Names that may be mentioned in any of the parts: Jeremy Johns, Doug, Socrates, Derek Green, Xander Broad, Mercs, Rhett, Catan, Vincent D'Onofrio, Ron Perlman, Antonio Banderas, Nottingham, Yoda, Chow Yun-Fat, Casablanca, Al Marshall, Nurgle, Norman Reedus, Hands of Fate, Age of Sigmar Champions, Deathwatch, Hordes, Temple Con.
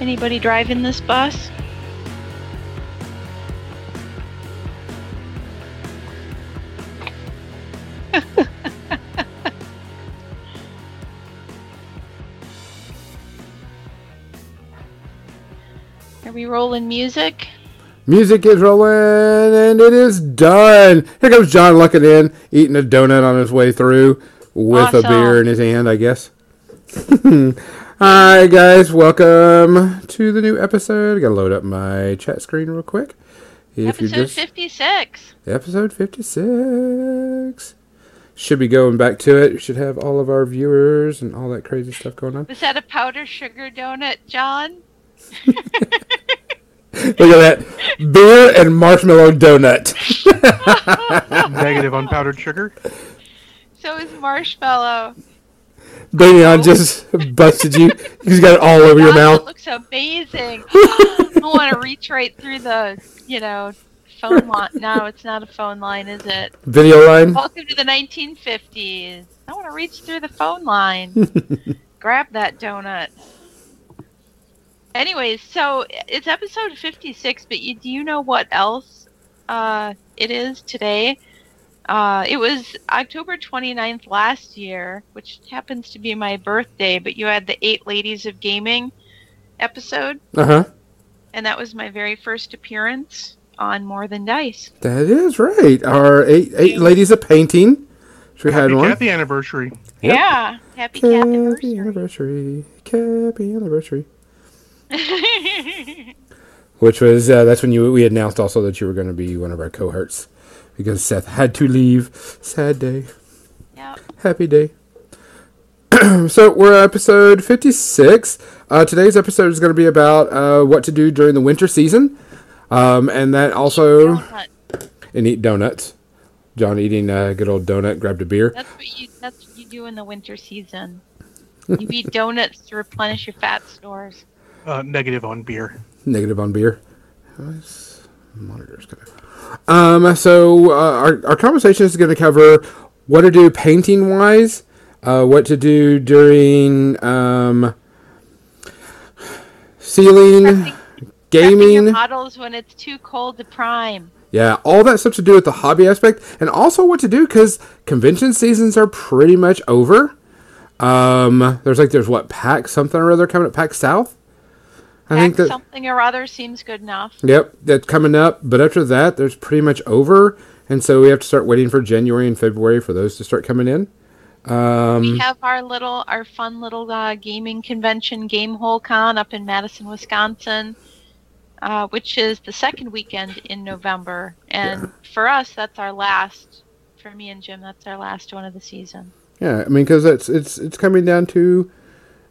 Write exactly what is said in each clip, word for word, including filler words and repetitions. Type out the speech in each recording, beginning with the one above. Anybody driving this bus? Are we rolling music? Music is rolling, and it is done. Here comes John lucking in, eating a donut on his way through with awesome. A beer in his hand, I guess. Hi, guys. Welcome to the new episode. I got to load up my chat screen real quick. If episode just, fifty-six. Episode fifty-six. Should be going back to it. We should have all of our viewers and all that crazy stuff going on. Was that a powder sugar donut, John? Look at that. Beer and marshmallow donut. Negative on powdered sugar. So is marshmallow. Bayon just busted you. He's got it all over wow, your mouth. It looks amazing. I want to reach right through the, you know, phone line. No, it's not a phone line, is it? Video line? Welcome to the nineteen fifties. I want to reach through the phone line. Grab that donut. Anyways, so it's episode fifty-six, but you, do you know what else uh, it is today? Uh, it was October twenty-ninth last year, which happens to be my birthday, but you had the Eight Ladies of Gaming episode. Uh-huh. And that was my very first appearance on More Than Dice. That is right. Our Eight, eight Ladies of Painting. We happy had one. Happy anniversary. Yep. Yeah. Happy Cap anniversary. Happy anniversary. Happy anniversary. Which was uh, that's when you we announced also that you were going to be one of our cohorts because Seth had to leave. Sad day. Yep. Happy day. So we're at episode fifty-six. Uh, today's episode is going to be about uh, what to do during the winter season, um, and that also donut. And eat donuts. John eating a good old donut, grabbed a beer. That's what you that's what you do in the winter season. You eat donuts to replenish your fat stores. Uh, negative on beer. Negative on beer. How's monitors gonna? Um. So uh, our our conversation is going to cover what to do painting wise, uh, what to do during um, sealing, prepping, gaming, prepping your models when it's too cold to prime. Yeah, all that stuff to do with the hobby aspect, and also what to do because convention seasons are pretty much over. Um. There's like there's what PAX something or other coming up PAX South. I think that, something or other seems good enough. Yep, that's coming up. But after that, there's pretty much over. And so we have to start waiting for January and February for those to start coming in. Um, we have our little, our fun little uh, gaming convention, Game Hole Con, up in Madison, Wisconsin, uh, which is the second weekend in November. And yeah. For us, that's our last, for me and Jim, that's our last one of the season. Yeah, I mean, because it's, it's, it's coming down to...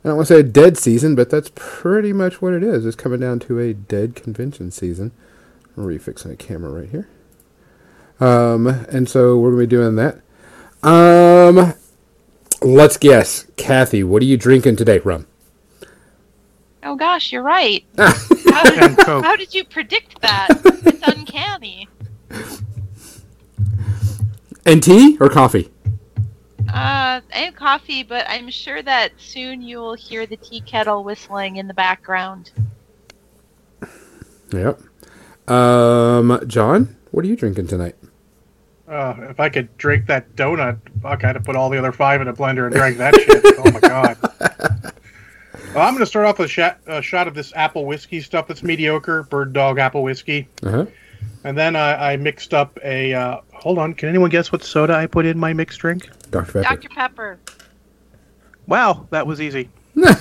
I don't want to say a dead season, but that's pretty much what it is. It's coming down to a dead convention season. I'm refixing the camera right here. Um, and so we're going to be doing that. Um, let's guess. Kathy, what are you drinking today, Rum? Oh, gosh, you're right. how, did, how did you predict that? It's uncanny. And tea or coffee? Uh, I have coffee, but I'm sure that soon you will hear the tea kettle whistling in the background. Yep. Um, John, what are you drinking tonight? Uh, if I could drink that donut, fuck, I'd have put all the other five in a blender and drank that shit. Oh my god. Well, I'm going to start off with a shot, a shot of this apple whiskey stuff that's mediocre, Bird Dog apple whiskey. Uh-huh. And then I, I mixed up a... Uh, hold on, can anyone guess what soda I put in my mixed drink? Doctor Pepper. Doctor Pepper. Wow, that was easy. uh,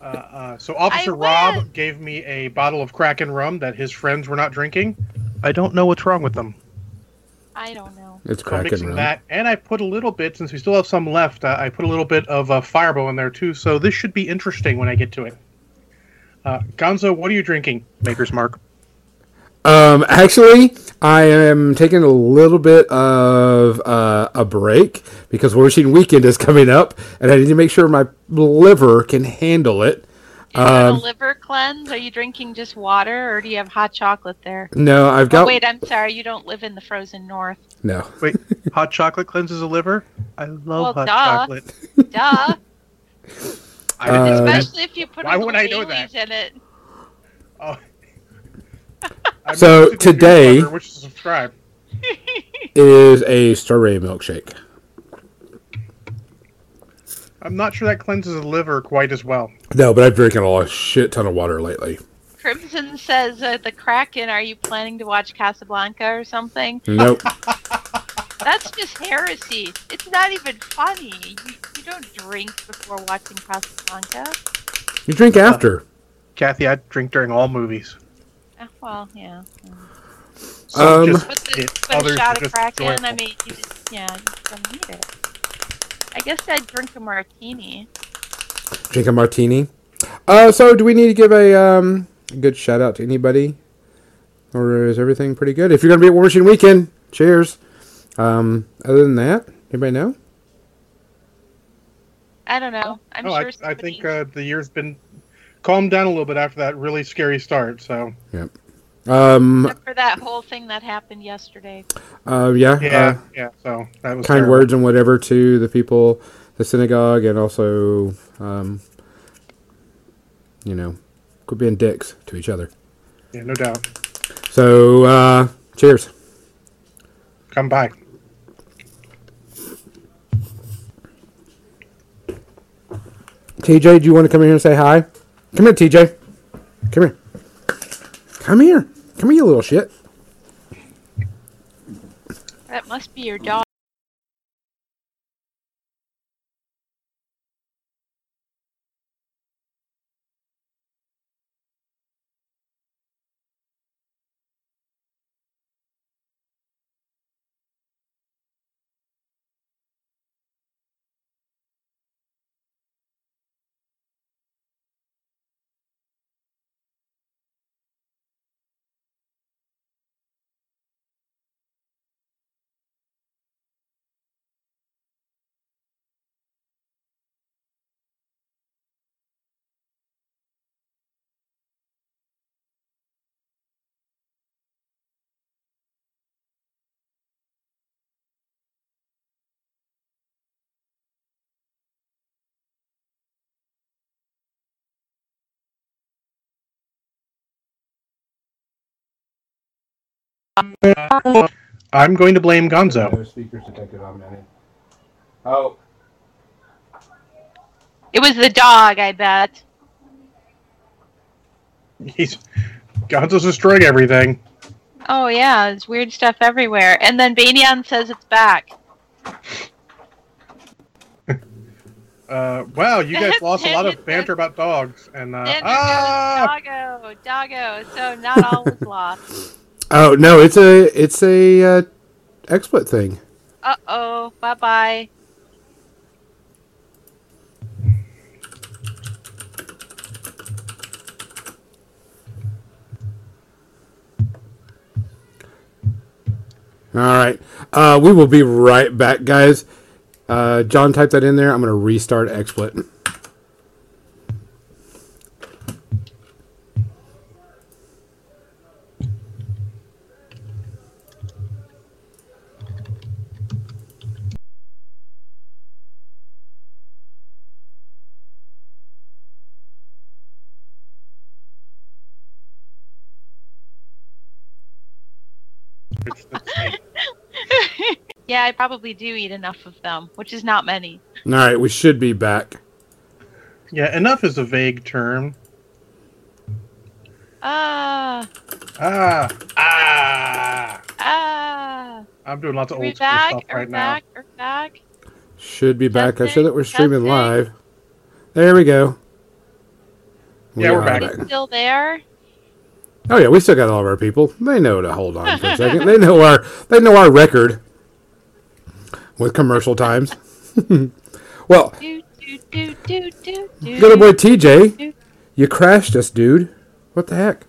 uh, so Officer Rob gave me a bottle of Kraken rum that his friends were not drinking. I don't know what's wrong with them. I don't know. It's Kraken so I'm mixing rum. That, and I put a little bit, since we still have some left, uh, I put a little bit of uh, Fireball in there too, so this should be interesting when I get to it. Uh, Gonzo, what are you drinking? Maker's Mark. Um, actually, I am taking a little bit of uh, a break because War Machine Weekend is coming up, and I need to make sure my liver can handle it. Is um, that a liver cleanse? Are you drinking just water, or do you have hot chocolate there? No, I've got... Oh, wait, I'm sorry. You don't live in the frozen north. No. Wait, hot chocolate cleanses the liver? I love well, hot duh. chocolate. Duh. Uh, Especially if you put why wouldn't I know that? In it. Oh. So today order, which is, is a strawberry milkshake. I'm not sure that cleanses the liver quite as well. No, but I've drinking a shit ton of water lately. Crimson says, uh, the Kraken, are you planning to watch Casablanca or something? Nope. That's just heresy. It's not even funny. You, you don't drink before watching Casablanca. You drink after. Uh, Kathy, I drink during all movies. Oh, well, yeah. yeah. So um, just put, the, put a shot of Kraken, joyful. I mean, you just, yeah, you just don't need it. I guess I'd drink a martini. Drink a martini? Uh, so do we need to give a, um, a good shout out to anybody? Or is everything pretty good? If you're going to be at War Machine Weekend, cheers. Um, other than that, anybody know? I don't know. I'm oh, sure I, somebody... I think uh, the year's been calmed down a little bit after that really scary start, so. Yep. Um, Except for that whole thing that happened yesterday. Uh, yeah, yeah, uh, yeah. So that was kind terrible. Words and whatever to the people, the synagogue, and also, um, you know, quit being dicks to each other. Yeah, no doubt. So, uh, cheers. Come by. T J, do you want to come in here and say hi? Come here, T J. Come here. Come here. Come here, you little shit. That must be your dog. I'm going to blame Gonzo. Oh. It was the dog, I bet. He's Gonzo's destroying everything. Oh yeah, there's weird stuff everywhere. And then Banyan says it's back. Uh, wow, you guys lost a lot of banter about dogs and uh ah! Doggo, doggo, so not all was lost. Oh no! It's a it's a uh, XSplit thing. Uh oh! Bye bye. All right, uh, we will be right back, guys. Uh, John, type that in there. I'm gonna restart XSplit. Yeah, I probably do eat enough of them, which is not many. All right, we should be back. Yeah, enough is a vague term. Ah. Ah. Ah. Ah. I'm doing lots of old school stuff right now. We're back. Should be back. I said that we're streaming live. There we go. Yeah, we're back. Are we still there? Oh yeah, we still got all of our people. They know to hold on for a second. They know our they know our record with commercial times. Well, do, do, do, do, do, do. Good boy T J, you crashed us, dude. What the heck?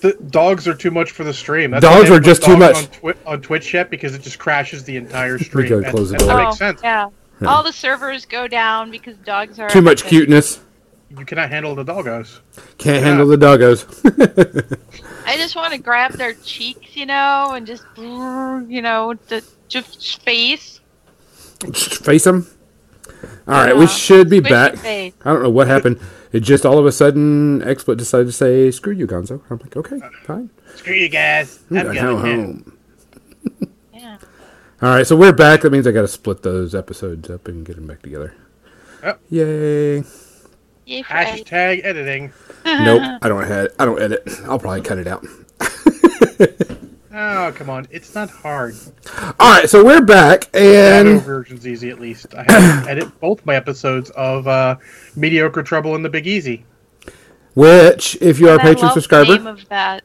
The dogs are too much for the stream. That's dogs are just dogs too much on, twi- on Twitch yet because it just crashes the entire stream. We gotta close the door. That makes sense. Yeah. yeah, all the servers go down because dogs are too much everything. Cuteness. You cannot handle the doggos. Can't yeah. handle the doggos. I just want to grab their cheeks, you know, and just, you know, to, just face. Face them? All right, yeah. We should be Squishy back. Face. I don't know what happened. It just all of a sudden, XSplit decided to say, "Screw you, Gonzo." I'm like, "Okay, fine." Screw you guys. I'm going home. Yeah. All right, so we're back. That means I got to split those episodes up and get them back together. Oh. Yay! Yay for Hashtag edit. editing. Nope, I don't have. I don't edit. I'll probably cut it out. Oh, come on. It's not hard. All right, so we're back. And the version's easy, at least. I had to edit both my episodes of uh, Mediocre Trouble and the Big Easy. Which, if you are a Patreon subscriber... I love the name of that.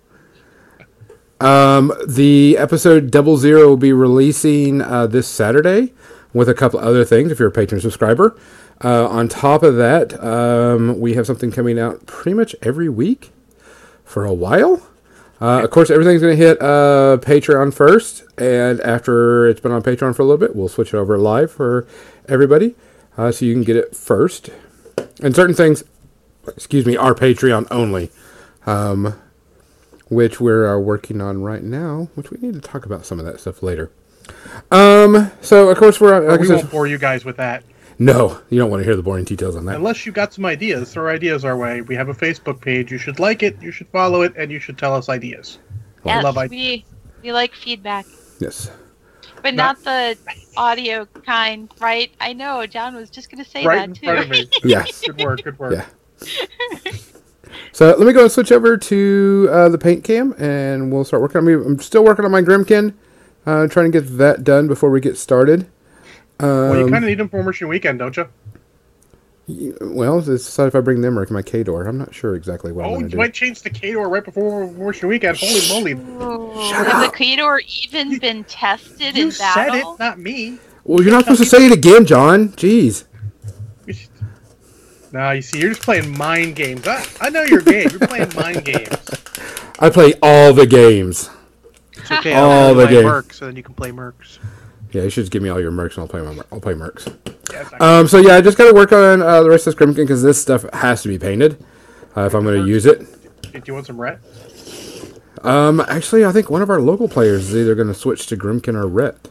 Um, the episode Double Zero will be releasing uh, this Saturday with a couple other things, if you're a Patreon subscriber. Uh, on top of that, um, we have something coming out pretty much every week for a while. Uh, of course, everything's going to hit uh, Patreon first, and after it's been on Patreon for a little bit, we'll switch it over live for everybody, uh, so you can get it first. And certain things, excuse me, are Patreon only, um, which we're uh, working on right now, which we need to talk about some of that stuff later. Um, so, of course, we're... Like we says, won't bore you guys with that. No, you don't want to hear the boring details on that. Unless you got some ideas, throw ideas our way. We have a Facebook page. You should like it, you should follow it, and you should tell us ideas. Well, yeah, I love ideas. We, we like feedback. Yes. But not, not the audio kind, right? I know, John was just going to say right that, too. Right in front of me. Yeah. Good work, good work. Yeah. So let me go and switch over to uh, the paint cam, and we'll start working on me. I'm still working on my Grimkin, uh, trying to get that done before we get started. Um, well, you kind of need them for War Machine Weekend, don't you? Yeah, well, decide if I bring them or my K-Door. I'm not sure exactly what oh, I'm going to do. Oh, you might change the K-Door right before War Machine Weekend. Holy moly. Oh, shut has up. The K-Door even you, been tested in battle? You said it, not me. Well, you're not supposed to say it again, John. Jeez. Nah, you see, you're just playing mind games. I, I know your game. You're playing mind games. I play all the games. It's okay. all the games. Mercs, so then you can play Mercs. Yeah, you should just give me all your Mercs and I'll play my I'll play Mercs. Yes, um, so yeah, I just got to work on uh, the rest of this Grimkin because this stuff has to be painted uh, if I'm going to use it. Do you want some Rhett? Um, actually, I think one of our local players is either going to switch to Grimkin or Rhett.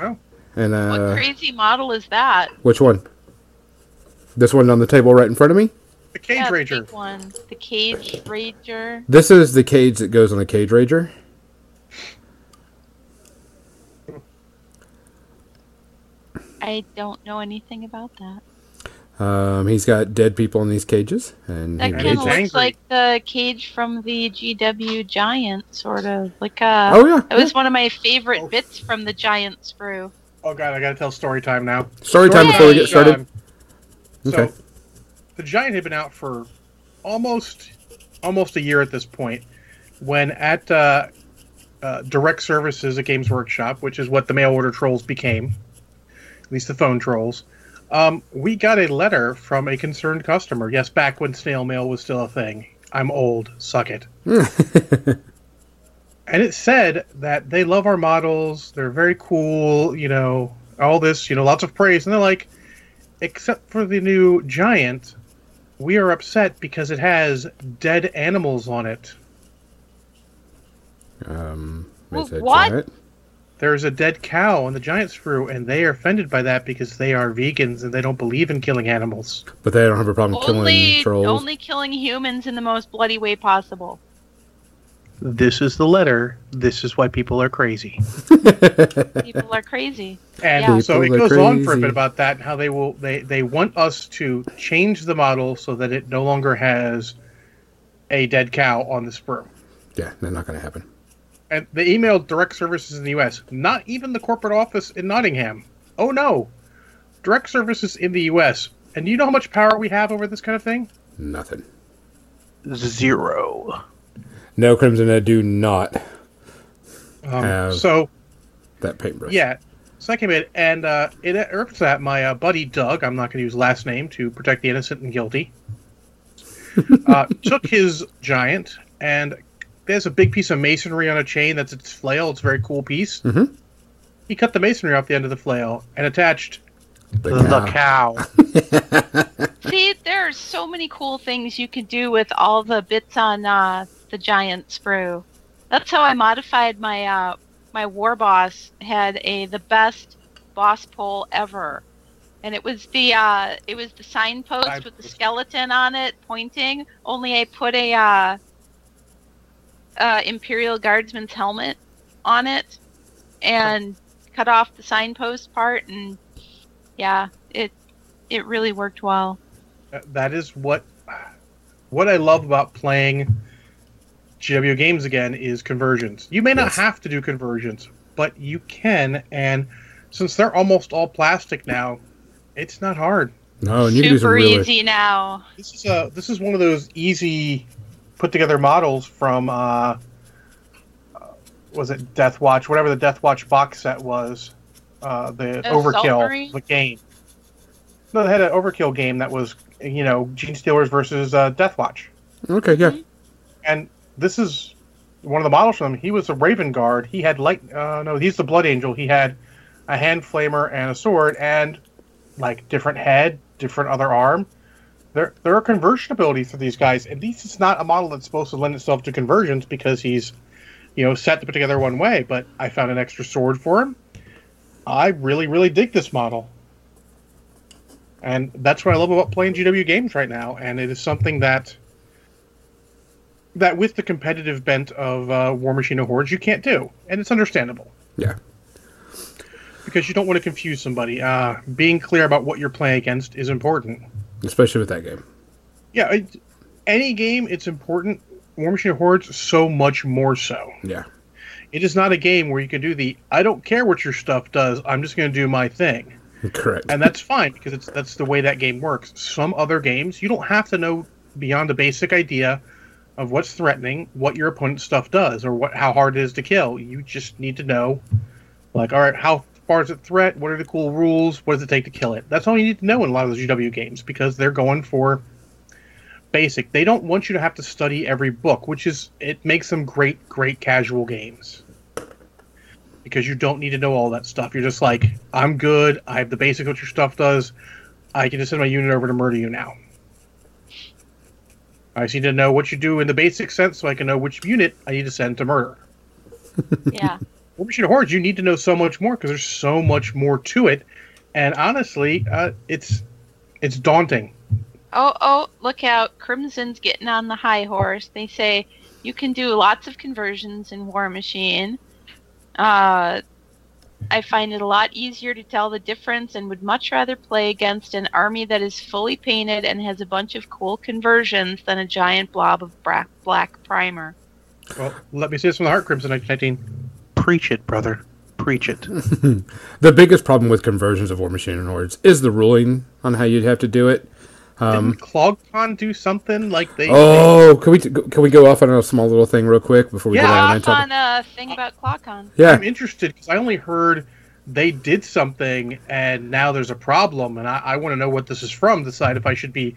Oh. And uh, what crazy model is that? Which one? This one on the table right in front of me? The Cage yeah, Rager. The big one. The Cage Rager. This is the cage that goes on the Cage Rager. I don't know anything about that. Um, he's got dead people in these cages, and that kind of looks angry. Like the cage from the G W Giant, sort of like a. Oh yeah, it yeah. was one of my favorite oh. bits from the Giant sprue. Oh god, I gotta tell story time now. Story, story time before we get started. Um, okay. So, the Giant had been out for almost almost a year at this point, when at uh, uh, Direct Services at Games Workshop, which is what the mail order trolls became. At least the phone trolls, um, we got a letter from a concerned customer. Yes, back when snail mail was still a thing. I'm old. Suck it. And it said that they love our models. They're very cool. You know, all this, you know, lots of praise. And they're like, except for the new Giant, we are upset because it has dead animals on it. Um, well, what? Giant? There's a dead cow on the Giant sprue, and they are offended by that because they are vegans and they don't believe in killing animals. But they don't have a problem only, killing trolls. Only killing humans in the most bloody way possible. This is the letter. This is why people are crazy. People are crazy. And yeah. so people it goes crazy. on for a bit about that, and how they will they, they want us to change the model so that it no longer has a dead cow on the sprue. Yeah, that's not going to happen. And they emailed Direct Services in the U S, not even the corporate office in Nottingham. Oh, no. Direct Services in the U S. And do you know how much power we have over this kind of thing? Nothing. Zero. No, Crimson, I do not um, have so, that paintbrush. Yeah. So I came in, and uh, it irks that my uh, buddy Doug, I'm not going to use last name to protect the innocent and guilty, uh, took his Giant and... There's a big piece of masonry on a chain that's its flail. It's a very cool piece. Mm-hmm. He cut the masonry off the end of the flail and attached the, the cow. cow. See, there are so many cool things you can do with all the bits on uh, the Giant sprue. That's how I modified my uh, my war boss. Had a the best boss pole ever. And it was the uh, it was the signpost I, with the skeleton on it pointing. Only I put a uh, uh, Imperial Guardsman's helmet on it and cut off the signpost part, and yeah, it it really worked well. That is what what I love about playing G W games again is conversions. You may not yes. have to do conversions, but you can, and since they're almost all plastic now, it's not hard. No, you super do easy now. This is a this is one of those easy put together models from uh, was it Deathwatch? Whatever the Deathwatch box set was, uh, the it was Overkill Sultry? The game. No, they had an Overkill game that was you know Gene Stealers versus uh, Deathwatch. Okay, yeah. And this is one of the models from him. He was a Raven Guard. He had light. Uh, no, he's the Blood Angel. He had a hand flamer and a sword and. Like different head, different other arm. There, there are conversion abilities for these guys. At least it's not a model that's supposed to lend itself to conversions because he's, you know, set to put together one way. But I found an extra sword for him. I really, really dig this model, and that's what I love about playing G W games right now. And it is something that, that with the competitive bent of uh, War Machine and Hordes, you can't do, and it's understandable. Yeah. Because you don't want to confuse somebody. Uh, being clear about what you're playing against is important. Especially with that game. Yeah, it, any game, it's important. War Machine Hordes, so much more so. Yeah. It is not a game where you can do the, I don't care what your stuff does, I'm just going to do my thing. Correct. And that's fine, because it's that's the way that game works. Some other games, you don't have to know beyond a basic idea of what's threatening, what your opponent's stuff does, or what how hard it is to kill. You just need to know, like, all right, how... As a threat, what are the cool rules? What does it take to kill it? That's all you need to know in a lot of the G W games because they're going for basic. They don't want you to have to study every book, which is it makes them great, great casual games because you don't need to know all that stuff. You're just like, I'm good. I have the basic what your stuff does. I can just send my unit over to murder you now. I just need to know what you do in the basic sense, so I can know which unit I need to send to murder. Yeah. War Machine Hordes, you need to know so much more because there's so much more to it, and honestly, uh, it's it's daunting. Oh, oh, look out! Crimson's getting on the high horse. They say you can do lots of conversions in War Machine. Uh, I find it a lot easier to tell the difference, and would much rather play against an army that is fully painted and has a bunch of cool conversions than a giant blob of black, black primer. Well, let me see this from the heart, Crimson nineteen nineteen. Preach it, brother. Preach it. The biggest problem with conversions of War Machine and Hordes is the ruling on how you'd have to do it. Um, Didn't ClogCon do something like they? Oh, can we t- can we go off on a small little thing real quick before we yeah, go on? Yeah, off on a thing about ClogCon. Yeah, I'm interested because I only heard they did something and now there's a problem, and I, I want to know what this is from. Decide if I should be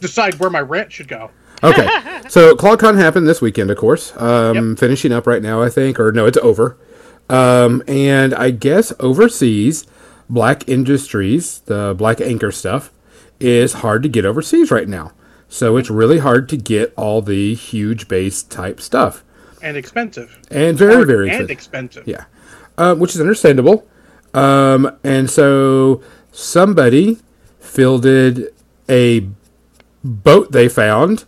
decide where my rant should go. Okay, so ClogCon happened this weekend, of course. Um, yep. Finishing up right now, I think. Or, no, it's over. Um, and I guess overseas, Black Industries, the Black Anchor stuff, is hard to get overseas right now. So it's really hard to get all the huge base type stuff. And expensive. And very, hard very expensive. And expensive. Yeah, uh, which is understandable. Um, and so somebody fielded a boat they found...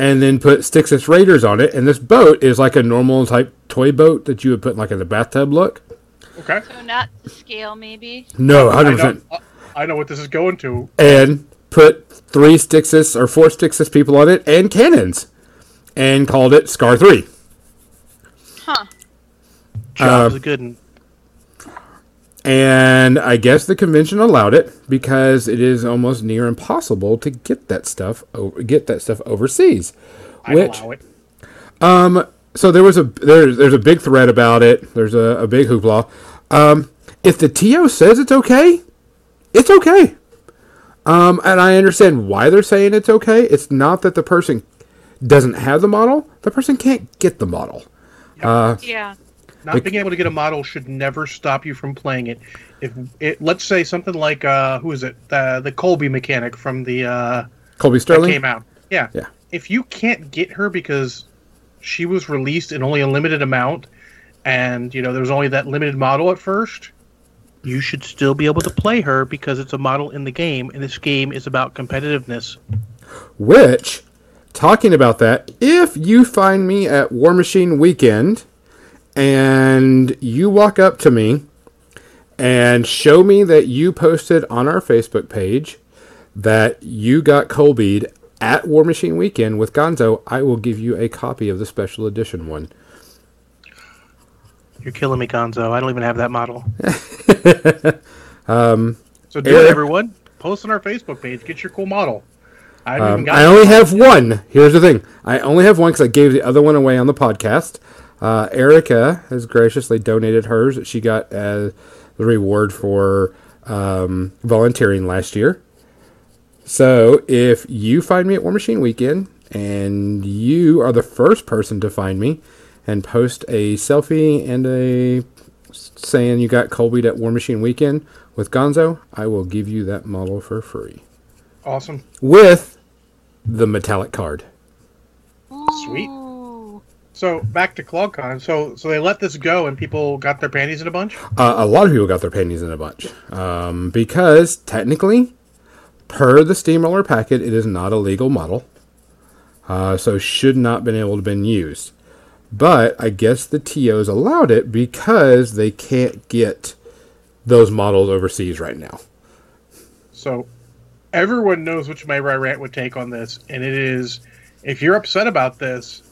And then put Styxus Raiders on it. And this boat is like a normal type toy boat that you would put like in the bathtub look. Okay. So not to scale maybe? No, one hundred percent. I know, I know what this is going to. And put three Styxus or four Styxus people on it and cannons. And called it Scar three. Huh. Job's uh, a good one. And I guess the convention allowed it because it is almost near impossible to get that stuff over, get that stuff overseas. I which, allow it. Um, so there was a there's there's a big thread about it. There's a, a big hoopla. Um, if the T O says it's okay, it's okay. Um, and I understand why they're saying it's okay. It's not that the person doesn't have the model. The person can't get the model. Yep. Uh, yeah. Not like, being able to get a model should never stop you from playing it. If it, let's say something like uh, who is it? Uh, the Colby mechanic from the uh, Colby Sterling that came out. Yeah. yeah. If you can't get her because she was released in only a limited amount, and you know there was only that limited model at first, you should still be able to play her because it's a model in the game, and this game is about competitiveness. Which, talking about that, if you find me at War Machine Weekend and you walk up to me and show me that you posted on our Facebook page that you got Colbead at War Machine Weekend with Gonzo, I will give you a copy of the special edition one. You're killing me, Gonzo. I don't even have that model. um, so do Eric, it, everyone. Post on our Facebook page. Get your cool model. I, um, even got I only have one. Here's the thing. I only have one because I gave the other one away on the podcast. Uh, Erica has graciously donated hers that she got as the reward for um, volunteering last year. So if you find me at War Machine Weekend and you are the first person to find me, and post a selfie and a saying you got Colbead at War Machine Weekend with Gonzo, I will give you that model for free. Awesome. With the metallic card. Sweet. So back to ClogCon. So so they let this go and people got their panties in a bunch? Uh, a lot of people got their panties in a bunch. Um, because technically, per the Steamroller packet, it is not a legal model. Uh, so should not have been able to have been used. But I guess the T Os allowed it because they can't get those models overseas right now. So everyone knows which my rant would take on this, and it is, if you're upset about this,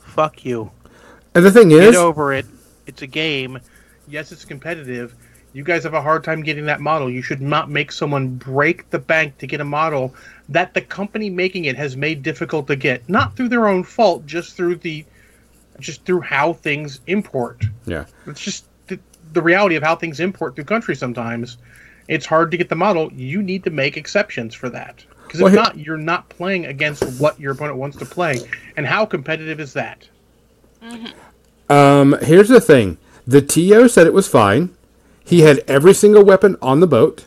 fuck you. And the thing is, get over it. It's a game. Yes, it's competitive. You guys have a hard time getting that model. You should not make someone break the bank to get a model that the company making it has made difficult to get. Not through their own fault, just through the, just through how things import. Yeah. It's just the, the reality of how things import through countries sometimes. It's hard to get the model. You need to make exceptions for that. Because if well, not, you're not playing against what your opponent wants to play. And how competitive is that? Mm-hmm. Um, here's the thing. The T O said it was fine. He had every single weapon on the boat.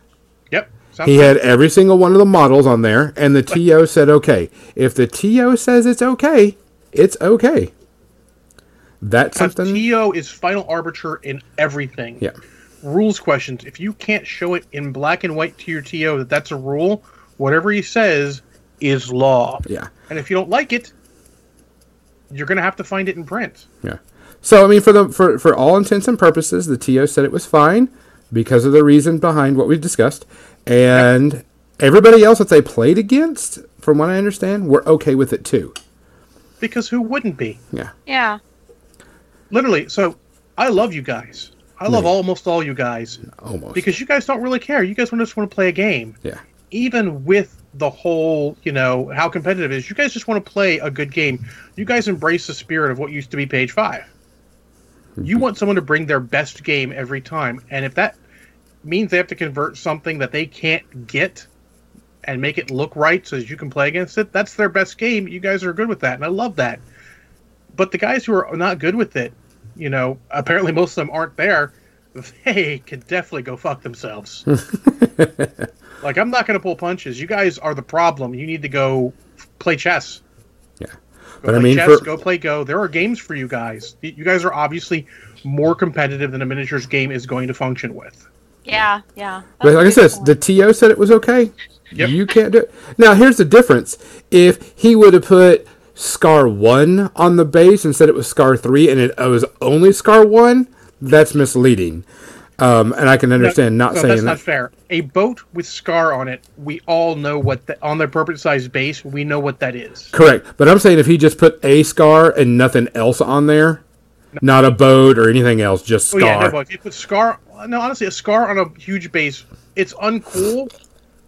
Yep. He had every single one of the models on there, and the T O said okay. If the T O says it's okay, it's okay. That's something. T O is final arbiter in everything. Yeah. Rules questions. If you can't show it in black and white to your T O that that's a rule, whatever he says is law. Yeah. And if you don't like it, you're going to have to find it in print. Yeah. So, I mean, for the for, for all intents and purposes, the T O said it was fine because of the reason behind what we've discussed. And everybody else that they played against, from what I understand, were okay with it too. Because who wouldn't be? Yeah. Yeah. Literally. So, I love you guys. I love yeah. almost all you guys. Almost. Because you guys don't really care. You guys just want to play a game. Yeah. Even with the whole, you know, how competitive it is, you guys just want to play a good game. You guys embrace the spirit of what used to be Page Five. You want someone to bring their best game every time. And if that means they have to convert something that they can't get and make it look right so that you can play against it, that's their best game. You guys are good with that, and I love that. But the guys who are not good with it, you know, apparently most of them aren't there, they can definitely go fuck themselves. Like, I'm not going to pull punches. You guys are the problem. You need to go play chess. Yeah. Go but play I mean, chess, for... go play Go. There are games for you guys. You guys are obviously more competitive than a miniatures game is going to function with. Yeah, yeah. Like I said, point. The T O said it was okay. Yep. You can't do it. Now, here's the difference. If he would have put Scar one on the base and said it was Scar three and it was only Scar one, that's misleading. Um, and I can understand no, not no, saying that's that. That's not fair. A boat with Scar on it, we all know what, the, on the appropriate size base, we know what that is. Correct. But I'm saying if he just put a Scar and nothing else on there, no. not a boat or anything else, just Scar. Oh, yeah, no boat. If it's Scar, no, honestly, a Scar on a huge base, it's uncool.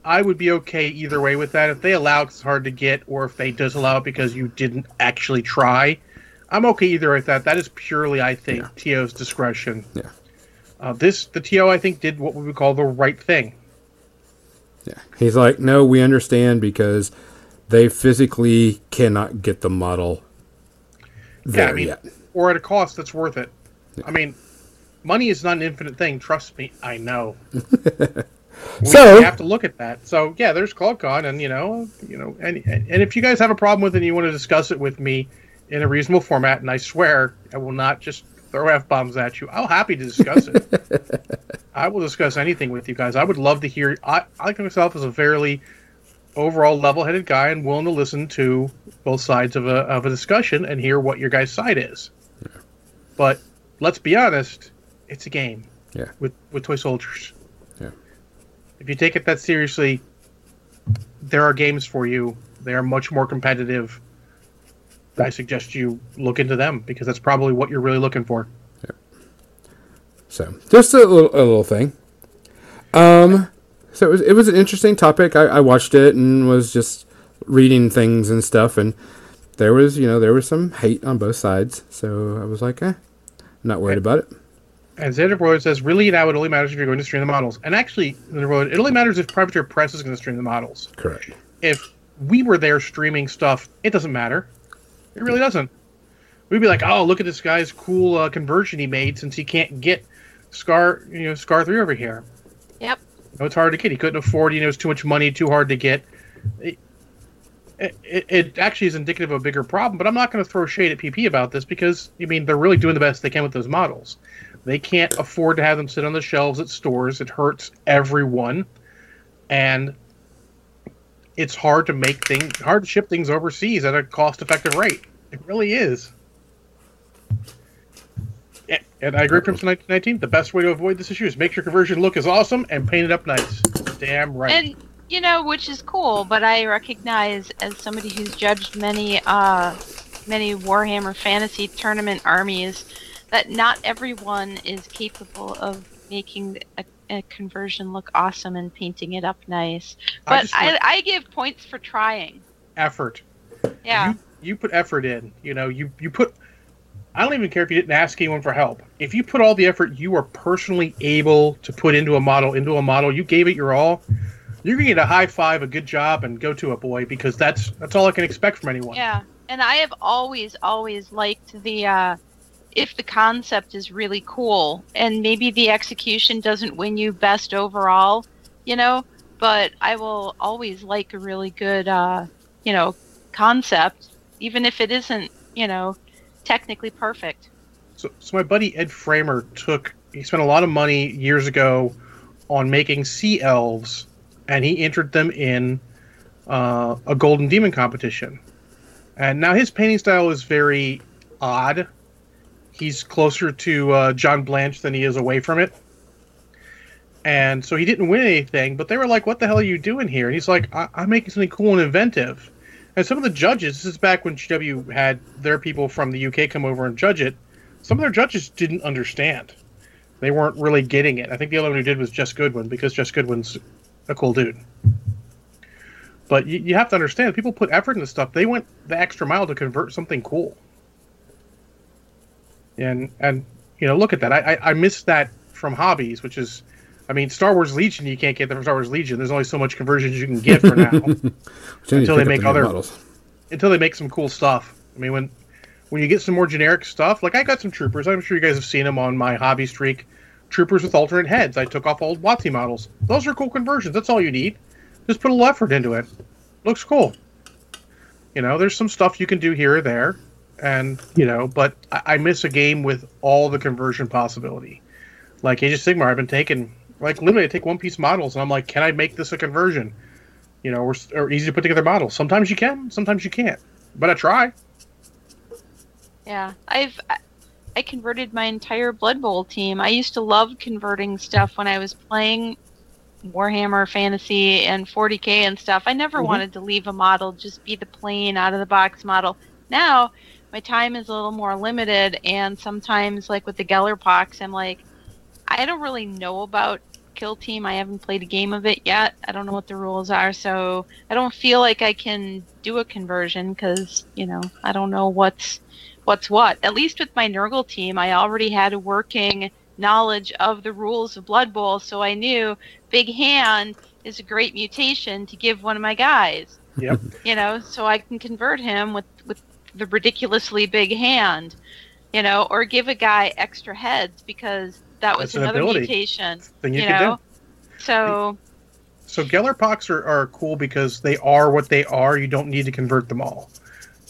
I would be okay either way with that. If they allow it, it's hard to get, or if they disallow it because you didn't actually try, I'm okay either with that. That is purely, I think, yeah. T O's discretion. Yeah. Uh, this, the T O, I think, did what we would call the right thing. Yeah. He's like, no, we understand because they physically cannot get the model there yeah, I mean, yet. Or at a cost that's worth it. Yeah. I mean, money is not an infinite thing. Trust me, I know. we so, have to look at that. So, yeah, there's ClogCon, and, you know, you know, and, and, and if you guys have a problem with it and you want to discuss it with me in a reasonable format, and I swear I will not just throw F-bombs at you. I'm happy to discuss it. I will discuss anything with you guys. I would love to hear. I, I think myself as a fairly overall level-headed guy and willing to listen to both sides of a of a discussion and hear what your guys' side is. Yeah. But let's be honest, it's a game. Yeah. With with toy soldiers. Yeah. If you take it that seriously, there are games for you. They are much more competitive. I suggest you look into them because that's probably what you're really looking for. Yep. So just a little, a little thing. Um, so it was, it was an interesting topic. I, I watched it and was just reading things and stuff. And there was, you know, there was some hate on both sides. So I was like, eh, I'm not worried and, about it. And Xander Broad says, really now it only matters if you're going to stream the models. And actually, it only matters if Privateer Press is going to stream the models. Correct. If we were there streaming stuff, it doesn't matter. It really doesn't. We'd be like, oh, look at this guy's cool uh, conversion he made since he can't get Scar, you know, Scar three over here. Yep. No, it's hard to get. He couldn't afford it. You know, it was too much money, too hard to get. It, it, it actually is indicative of a bigger problem, but I'm not going to throw shade at P P about this because, I mean, they're really doing the best they can with those models. They can't afford to have them sit on the shelves at stores. It hurts everyone. And it's hard to make things, hard to ship things overseas at a cost-effective rate. It really is. Yeah, and I agree with Crimson nineteen nineteen. The best way to avoid this issue is make your conversion look as awesome and paint it up nice. Damn right. And, you know, which is cool, but I recognize as somebody who's judged many, uh, many Warhammer Fantasy tournament armies that not everyone is capable of making a a conversion look awesome and painting it up nice. But I, I, I give points for trying. Effort. Yeah. You, you put effort in. You know, you, you put... I don't even care if you didn't ask anyone for help. If you put all the effort you are personally able to put into a model, into a model, you gave it your all, you're going to get a high five, a good job, and go to it, boy, because that's that's all I can expect from anyone. Yeah. And I have always, always liked the... Uh, if the concept is really cool and maybe the execution doesn't win you best overall, you know, but I will always like a really good, uh, you know, concept, even if it isn't, you know, technically perfect. So, so my buddy Ed Framer took, he spent a lot of money years ago on making sea elves, and he entered them in uh, a Golden Demon competition. And now his painting style is very odd. He's closer to uh, John Blanche than he is away from it. And so he didn't win anything, but they were like, what the hell are you doing here? And he's like, I- I'm making something cool and inventive. And some of the judges, this is back when G W had their people from the U K come over and judge it, some of their judges didn't understand. They weren't really getting it. I think the other one who did was Jess Goodwin, because Jess Goodwin's a cool dude. But you, you have to understand, people put effort into stuff. They went the extra mile to convert something cool. And, and you know, look at that. I, I, I missed that from hobbies, which is, I mean, Star Wars Legion, you can't get that from Star Wars Legion. There's only so much conversions you can get for now. until they make the other models. Until they make some cool stuff. I mean, when when you get some more generic stuff, like I got some troopers. I'm sure you guys have seen them on my hobby streak. Troopers with alternate heads. I took off old W O T C models. Those are cool conversions. That's all you need. Just put a little effort into it. Looks cool. You know, there's some stuff you can do here or there. And, you know, but I miss a game with all the conversion possibility. Like Age of Sigmar, I've been taking, like, literally I take One Piece models, and I'm like, can I make this a conversion? You know, or, or easy to put together models. Sometimes you can, sometimes you can't. But I try. Yeah, I've, I converted my entire Blood Bowl team. I used to love converting stuff when I was playing Warhammer Fantasy and forty K and stuff. I never mm-hmm. wanted to leave a model, just be the plain, out-of-the-box model. Now... my time is a little more limited, and sometimes, like with the Gellerpox, I'm like, I don't really know about Kill Team. I haven't played a game of it yet. I don't know what the rules are, so I don't feel like I can do a conversion because, you know, I don't know what's what's what. At least with my Nurgle team, I already had a working knowledge of the rules of Blood Bowl, so I knew Big Hand is a great mutation to give one of my guys. Yep. You know, so I can convert him with... with the ridiculously big hand, you know, or give a guy extra heads because that was That's another an mutation. Thing you, you can know? Do. So, so Gellerpox are, are cool because they are what they are. You don't need to convert them all.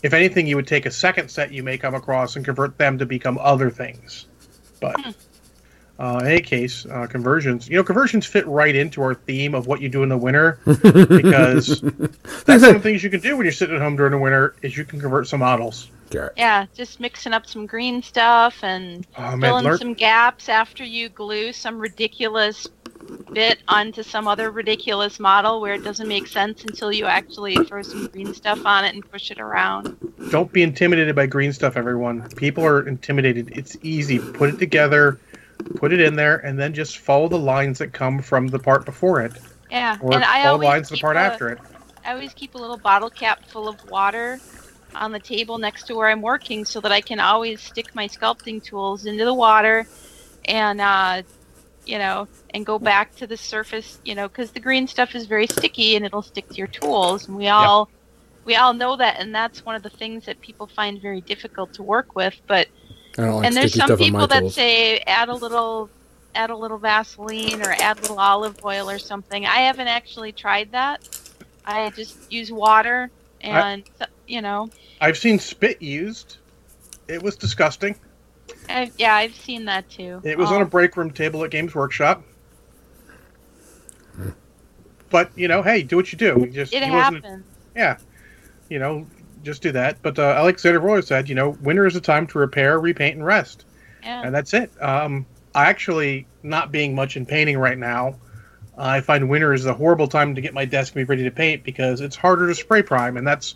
If anything, you would take a second set you may come across and convert them to become other things. But uh, in any case, uh, conversions, you know, conversions fit right into our theme of what you do in the winter, because that's one of the things you can do when you're sitting at home during the winter is you can convert some models. Garrett. Yeah, just mixing up some green stuff and oh, man, filling learn- some gaps after you glue some ridiculous bit onto some other ridiculous model where it doesn't make sense until you actually throw some green stuff on it and push it around. Don't be intimidated by green stuff, everyone. People are intimidated. It's easy. Put it together, put it in there, and then just follow the lines that come from the part before it. Yeah, or and I always lines keep the part a, after it. I always keep a little bottle cap full of water on the table next to where I'm working so that I can always stick my sculpting tools into the water and, uh, you know, and go back to the surface, you know, because the green stuff is very sticky and it'll stick to your tools. And we all, yep. we all know that. And that's one of the things that people find very difficult to work with. But, I don't like and there's some people that tools. say add a little, add a little Vaseline or add a little olive oil or something. I haven't actually tried that. I just use water and, I- you know, I've seen spit used. It was disgusting. I've, yeah, I've seen that too. It was oh. on a break room table at Games Workshop. Mm. But you know, hey, do what you do. Just, it happens. Yeah, you know, just do that. But uh, Alexander Roy said, you know, winter is a time to repair, repaint, and rest. Yeah. And that's it. Um, I actually not being much in painting right now. Uh, I find winter is a horrible time to get my desk and be ready to paint because it's harder to spray prime, and that's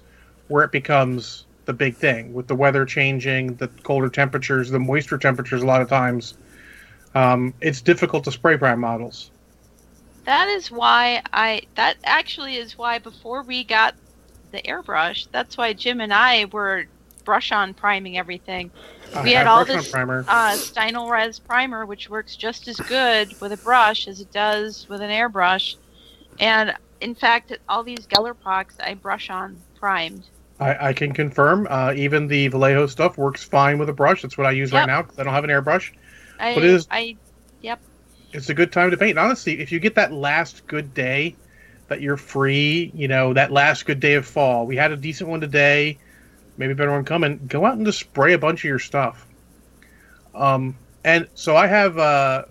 where it becomes the big thing with the weather changing, the colder temperatures, the moisture temperatures. A lot of times, um, it's difficult to spray prime models. That is why I. That actually is why before we got the airbrush, that's why Jim and I were brush on priming everything. We had all this primer. Uh, Stynylrez primer, which works just as good with a brush as it does with an airbrush, and in fact, all these Gellerpox I brush on primed. I, I can confirm. Uh, even the Vallejo stuff works fine with a brush. That's what I use yep. right now because I don't have an airbrush. I, but it is, I, yep. It's a good time to paint. And honestly, if you get that last good day that you're free, you know, that last good day of fall. We had a decent one today. Maybe a better one coming. Go out and just spray a bunch of your stuff. Um, and so I have uh,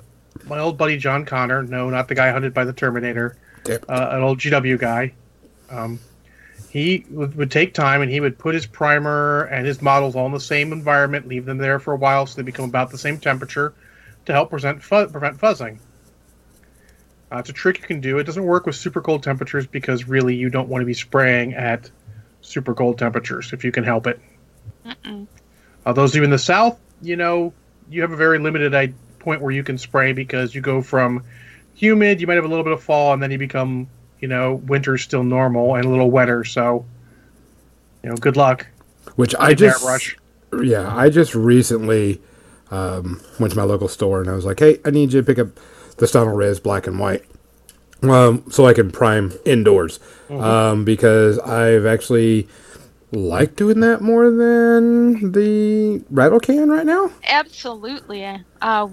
my old buddy John Connor. No, not the guy hunted by the Terminator. Yep. Uh, an old G W guy. Um, He would take time and he would put his primer and his models all in the same environment, leave them there for a while so they become about the same temperature to help present fu- prevent fuzzing. Uh, it's a trick you can do. It doesn't work with super cold temperatures because really you don't want to be spraying at super cold temperatures if you can help it. Uh, those of you in the south, you know, you have a very limited point where you can spray because you go from humid, you might have a little bit of fall, and then you become... You know, winter's still normal and a little wetter, so you know, good luck. Which I just, rush. yeah, I just recently um, went to my local store and I was like, "Hey, I need you to pick up the Stynylrez black and white, um, so I can prime indoors." Mm-hmm. Um, because I've actually liked doing that more than the rattle can right now. Absolutely. Uh,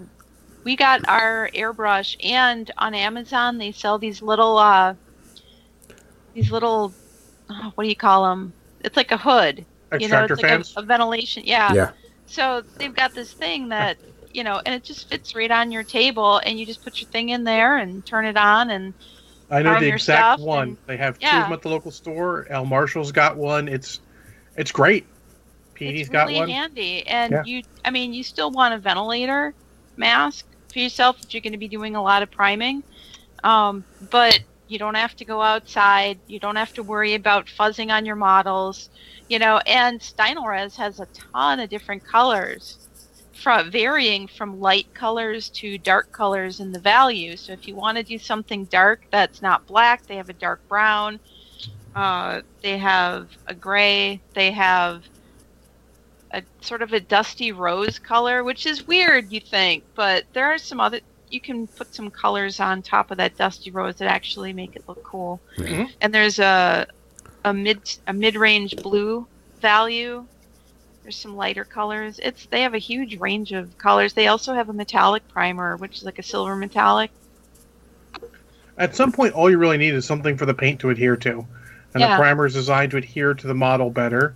we got our airbrush, and on Amazon they sell these little. Uh, These little, oh, what do you call them? It's like a hood. Extractor you know, it's like fans? A, a ventilation, yeah. yeah. So they've got this thing that, you know, and it just fits right on your table, and you just put your thing in there and turn it on and I know the exact one. And, they have yeah. two of them at the local store. Al Marshall's got one. It's it's great. P D's it's got really one. It's handy. And yeah. you, I mean, you still want a ventilator mask for yourself if you're going to be doing a lot of priming. Um, but... You don't have to go outside. You don't have to worry about fuzzing on your models, you know. And Stynylrez has a ton of different colors, from varying from light colors to dark colors in the value. So if you want to do something dark that's not black, they have a dark brown. Uh, they have a gray. They have a sort of a dusty rose color, which is weird, you think, but there are some other. You can put some colors on top of that dusty rose that actually make it look cool. Mm-hmm. And there's a a mid a mid-range blue value. There's some lighter colors. It's they have a huge range of colors. They also have a metallic primer, which is like a silver metallic. At some point, all you really need is something for the paint to adhere to, and yeah. the primer is designed to adhere to the model better.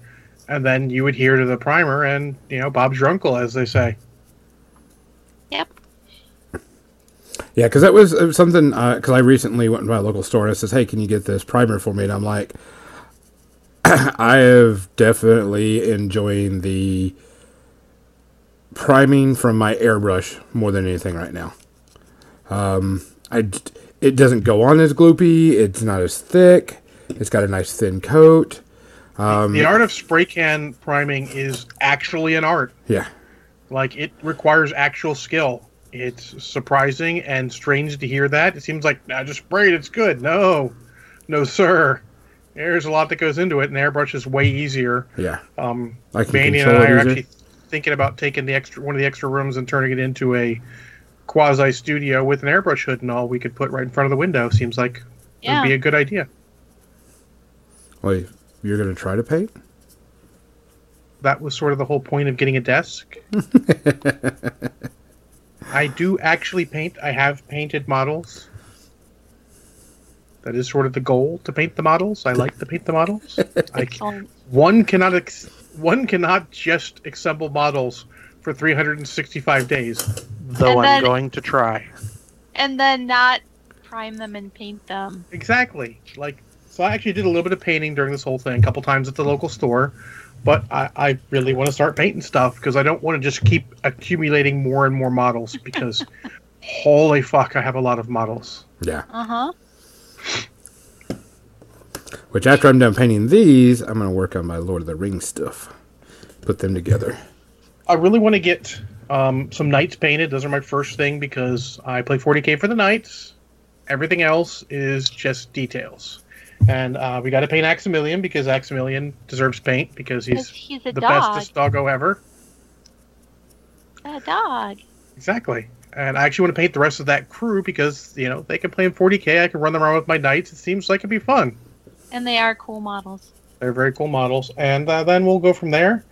And then you adhere to the primer and, you know, Bob's your uncle, as they say. Yep. Yeah, because that was something, because uh, I recently went to my local store and I says, hey, can you get this primer for me? And I'm like, I have definitely enjoying the priming from my airbrush more than anything right now. Um, I, it doesn't go on as gloopy. It's not as thick. It's got a nice thin coat. Um, the art of spray can priming is actually an art. Yeah. Like, it requires actual skill. It's surprising and strange to hear that. It seems like, I just sprayed, it's good. No. No, sir. There's a lot that goes into it, and airbrush is way easier. Yeah. Um, like Manny and I are actually thinking about taking the extra one of the extra rooms and turning it into a quasi-studio with an airbrush hood and all we could put right in front of the window. Seems like yeah. it would be a good idea. Wait. You're going to try to paint? That was sort of the whole point of getting a desk. I do actually paint. I have painted models. That is sort of the goal, to paint the models. I like to paint the models. I, one cannot ex, one cannot just assemble models for three hundred sixty-five days, though then, I'm going to try. And then not prime them and paint them. Exactly. Like... So I actually did a little bit of painting during this whole thing, a couple times at the local store, but I, I really want to start painting stuff because I don't want to just keep accumulating more and more models because holy fuck, I have a lot of models. Yeah. Uh-huh. Which after I'm done painting these, I'm going to work on my Lord of the Rings stuff, put them together. I really want to get um, some knights painted. Those are my first thing because I play forty K for the knights. Everything else is just details. And uh, we got to paint Aximilian because Aximilian deserves paint because he's, he's the dog. bestest doggo ever. A dog. Exactly. And I actually want to paint the rest of that crew because, you know, they can play in forty K. I can run them around with my knights. It seems like it'd be fun. And they are cool models. They're very cool models. And uh, then we'll go from there.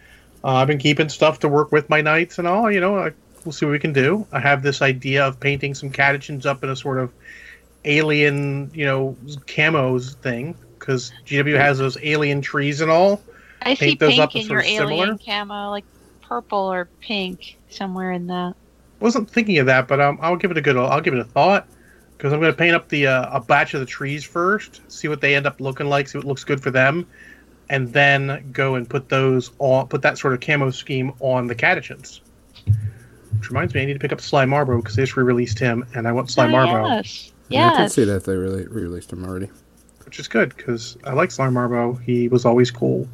Uh, I've been keeping stuff to work with my knights and all. You know, I, we'll see what we can do. I have this idea of painting some Katachins up in a sort of alien, you know, camos thing because G W has those alien trees and all. I see pink in your alien camo, like purple or pink somewhere in that. Wasn't thinking of that, but um, I'll give it a good. I'll give it a thought because I'm going to paint up the uh, a batch of the trees first, see what they end up looking like, see what looks good for them, and then go and put those on, put that sort of camo scheme on the Katachins. Which reminds me, I need to pick up Sly Marbo because they just re-released him, and I want Sly oh, Marbo. Yes. Yeah, I did see that they really re-released him already, which is good because I like Sly Marbo. He was always cool,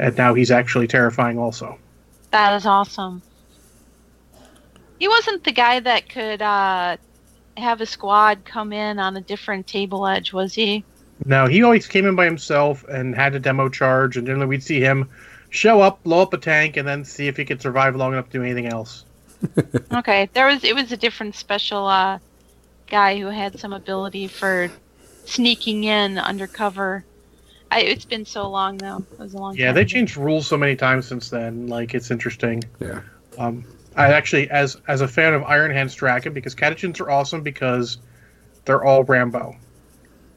and now he's actually terrifying. Also, that is awesome. He wasn't the guy that could uh, have a squad come in on a different table edge, was he? No, he always came in by himself and had a demo charge, and generally we'd see him show up, blow up a tank, and then see if he could survive long enough to do anything else. Okay, there was it was a different special. Uh, guy who had some ability for sneaking in undercover. I, it's been so long, though. It was a long yeah, time. Yeah, they ago. changed rules so many times since then. Like, it's interesting. Yeah. Um, I actually, as as a fan of Iron Hand's Dragon, because Katachins are awesome because they're all Rambo.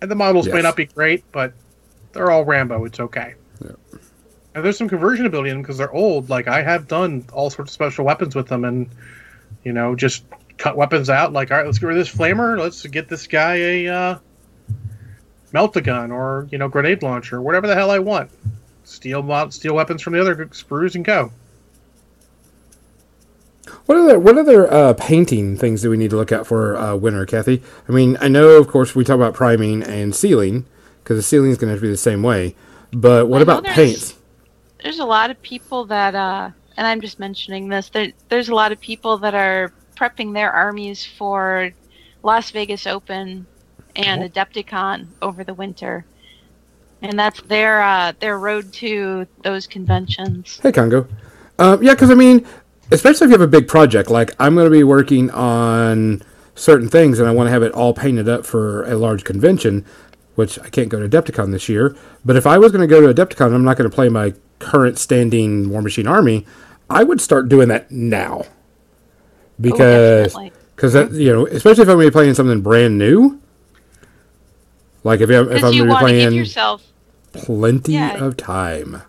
And the models yes. may not be great, but they're all Rambo. It's okay. Yeah. And there's some conversion ability in them because they're old. Like, I have done all sorts of special weapons with them and, you know, just... cut weapons out, like, all right, let's get rid of this flamer, let's get this guy a uh, meltagun or, you know, grenade launcher, whatever the hell I want. Steal mod- steal weapons from the other sprues and go. What other, what other uh, painting things do we need to look out for uh, winter, Kathy? I mean, I know, of course, we talk about priming and sealing, because the sealing is going to have to be the same way, but what about there's, paints? There's a lot of people that, uh, and I'm just mentioning this, there, there's a lot of people that are prepping their armies for Las Vegas Open and cool. Adepticon over the winter, and that's their uh, their road to those conventions. Hey, Congo, uh, yeah, because I mean, especially if you have a big project, like I'm going to be working on certain things, and I want to have it all painted up for a large convention, which I can't go to Adepticon this year. But if I was going to go to Adepticon, I'm not going to play my current standing War Machine army. I would start doing that now. Because, oh, cause that, you know, especially if I'm going to be playing something brand new, like if, if I'm going to be playing yourself, plenty yeah. of time.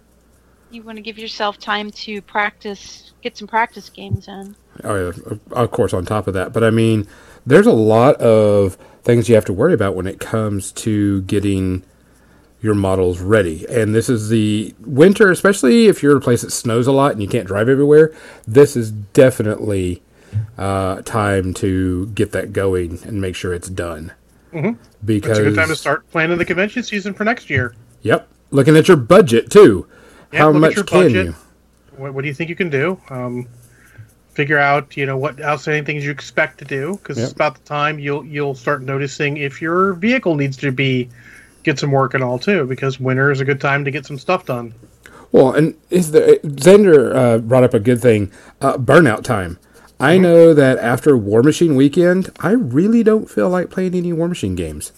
You want to give yourself time to practice, get some practice games in. Oh, yeah, of course, on top of that. But, I mean, there's a lot of things you have to worry about when it comes to getting your models ready. And this is the winter, especially if you're at a place that snows a lot and you can't drive everywhere. This is definitely uh, time to get that going and make sure it's done. Mm-hmm. Because it's a good time to start planning the convention season for next year. Yep. Looking at your budget, too. Yeah, how much can you? What, what do you think you can do? Um, figure out, you know, what outstanding things you expect to do, because yep. it's about the time you'll you'll start noticing if your vehicle needs to be get some work at all too, because winter is a good time to get some stuff done. Well, and is there, Xander uh, brought up a good thing: uh, burnout time. Mm-hmm. I know that after War Machine Weekend, I really don't feel like playing any War Machine games.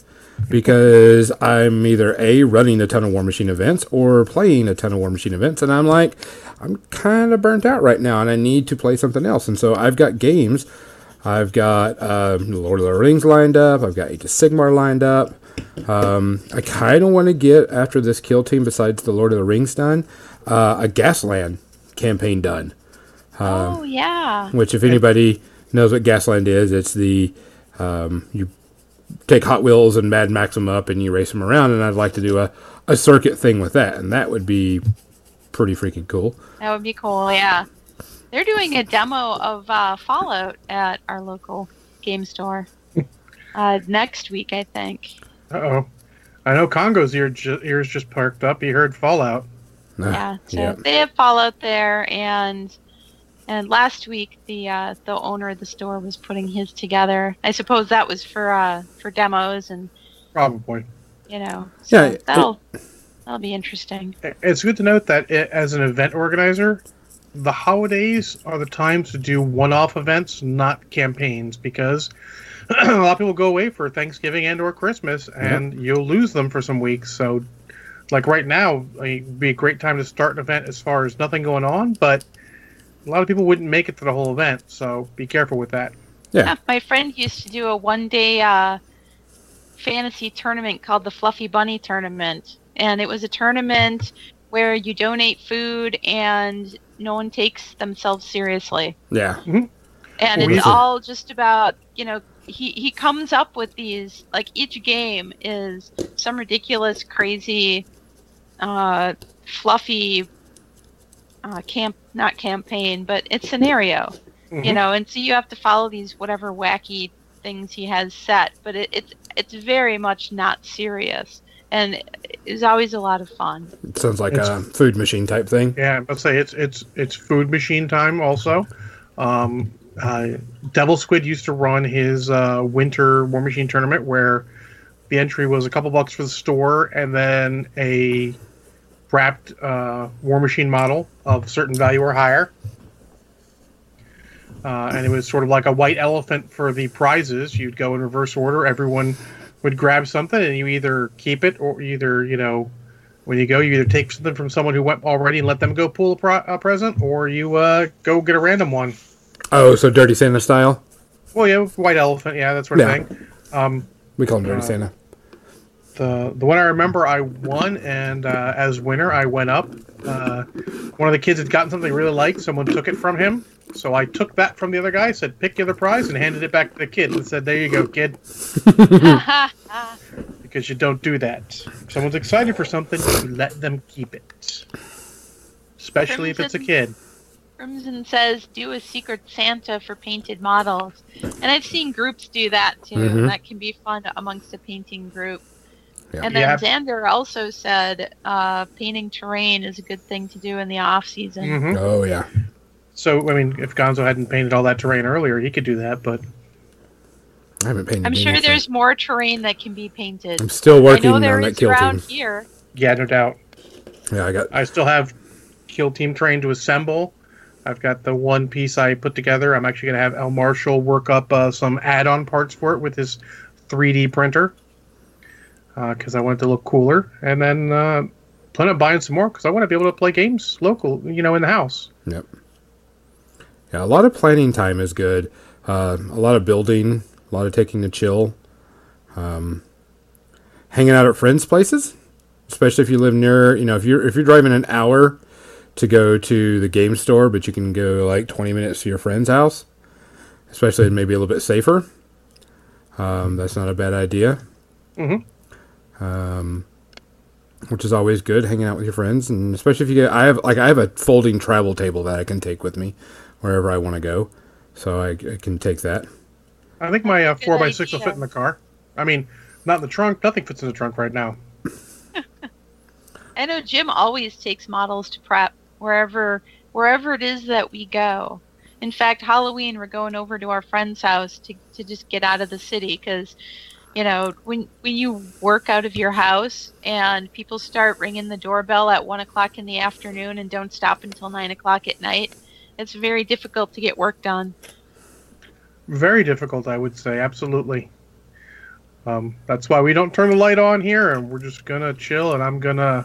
Because I'm either A, running a ton of War Machine events or playing a ton of War Machine events. And I'm like, I'm kind of burnt out right now and I need to play something else. And so I've got games. I've got um, Lord of the Rings lined up. I've got Age of Sigmar lined up. Um, I kind of want to get, after this kill team, besides the Lord of the Rings done, uh, a Gasland campaign done. Um, oh, yeah. Which, if anybody knows what Gasland is, it's the... Um, you. take Hot Wheels and Mad Max them up and you race them around, and I'd like to do a, a circuit thing with that, and that would be pretty freaking cool. That would be cool, yeah. They're doing a demo of uh, Fallout at our local game store uh, next week, I think. Uh-oh. I know Congo's ear ju- ears just perked up. He heard Fallout. Ah, yeah, so yeah. They have Fallout there, and... And last week, the uh, the owner of the store was putting his together. I suppose that was for uh, for demos and probably, you know, so yeah. That'll that'll be interesting. It's good to note that it, as an event organizer, the holidays are the times to do one-off events, not campaigns, because a lot of people go away for Thanksgiving and or Christmas, and mm-hmm. you'll lose them for some weeks. So, like right now, it'd be a great time to start an event as far as nothing going on, but. A lot of people wouldn't make it to the whole event, so be careful with that. Yeah, yeah my friend used to do a one-day uh, fantasy tournament called the Fluffy Bunny Tournament. And it was a tournament where you donate food and no one takes themselves seriously. Yeah. Mm-hmm. And well, it's all just about, you know, he, he comes up with these, like each game is some ridiculous, crazy, uh, fluffy Uh, camp, not campaign, but it's scenario, mm-hmm. you know, and so you have to follow these whatever wacky things he has set, but it, it's it's very much not serious, and it's always a lot of fun. It sounds like it's, a food machine type thing. Yeah, let's say it's it's it's food machine time also. Um, uh, Devil Squid used to run his uh, winter War Machine tournament where the entry was a couple bucks for the store and then a wrapped uh, War Machine model of certain value or higher. Uh, and it was sort of like a white elephant for the prizes. You'd go in reverse order. Everyone would grab something and you either keep it or either, you know, when you go, you either take something from someone who went already and let them go pull a, pro- a present or you uh, go get a random one. Oh, so Dirty Santa style? Well, yeah, white elephant. Yeah, that sort of yeah. thing. Um, we call him Dirty uh, Santa. The the one I remember I won, and uh, as winner I went up. Uh, one of the kids had gotten something he really liked. Someone took it from him. So I took that from the other guy, said, pick the other prize, and handed it back to the kid and said, there you go, kid. Because you don't do that. If someone's excited for something, you let them keep it. Especially Crimson, if it's a kid. Crimson says, do a Secret Santa for painted models. And I've seen groups do that, too. Mm-hmm. And that can be fun amongst a painting group. Yep. And then yep. Xander also said uh, painting terrain is a good thing to do in the off-season. Mm-hmm. Oh, yeah. So, I mean, if Gonzo hadn't painted all that terrain earlier, he could do that, but... I haven't painted I'm sure there's thing. more terrain that can be painted. I'm still working on that Kill Team. Here. Yeah, no doubt. Yeah, I got... I still have Kill Team terrain to assemble. I've got the one piece I put together. I'm actually going to have Al Marshall work up uh, some add-on parts for it with his three D printer. Because uh, I want it to look cooler, and then uh, plan on buying some more because I want to be able to play games local, you know, in the house. Yep. Yeah, a lot of planning time is good. Uh, a lot of building, a lot of taking a chill, um, hanging out at friends' places, especially if you live near. You know, if you're if you're driving an hour to go to the game store, but you can go like twenty minutes to your friend's house, especially maybe a little bit safer. Um, that's not a bad idea. Mm-hmm. Um, which is always good, hanging out with your friends, and especially if you get, I have like I have a folding travel table that I can take with me wherever I want to go, so I, I can take that. I think my uh, four by six will fit in the car. I mean, not in the trunk. Nothing fits in the trunk right now. I know Jim always takes models to prep wherever wherever it is that we go. In fact, Halloween, we're going over to our friend's house to, to just get out of the city because, you know, when when you work out of your house and people start ringing the doorbell at one o'clock in the afternoon and don't stop until nine o'clock at night, it's very difficult to get work done. Very difficult, I would say. Absolutely. Um, that's why we don't turn the light on here, and we're just going to chill, and I'm going to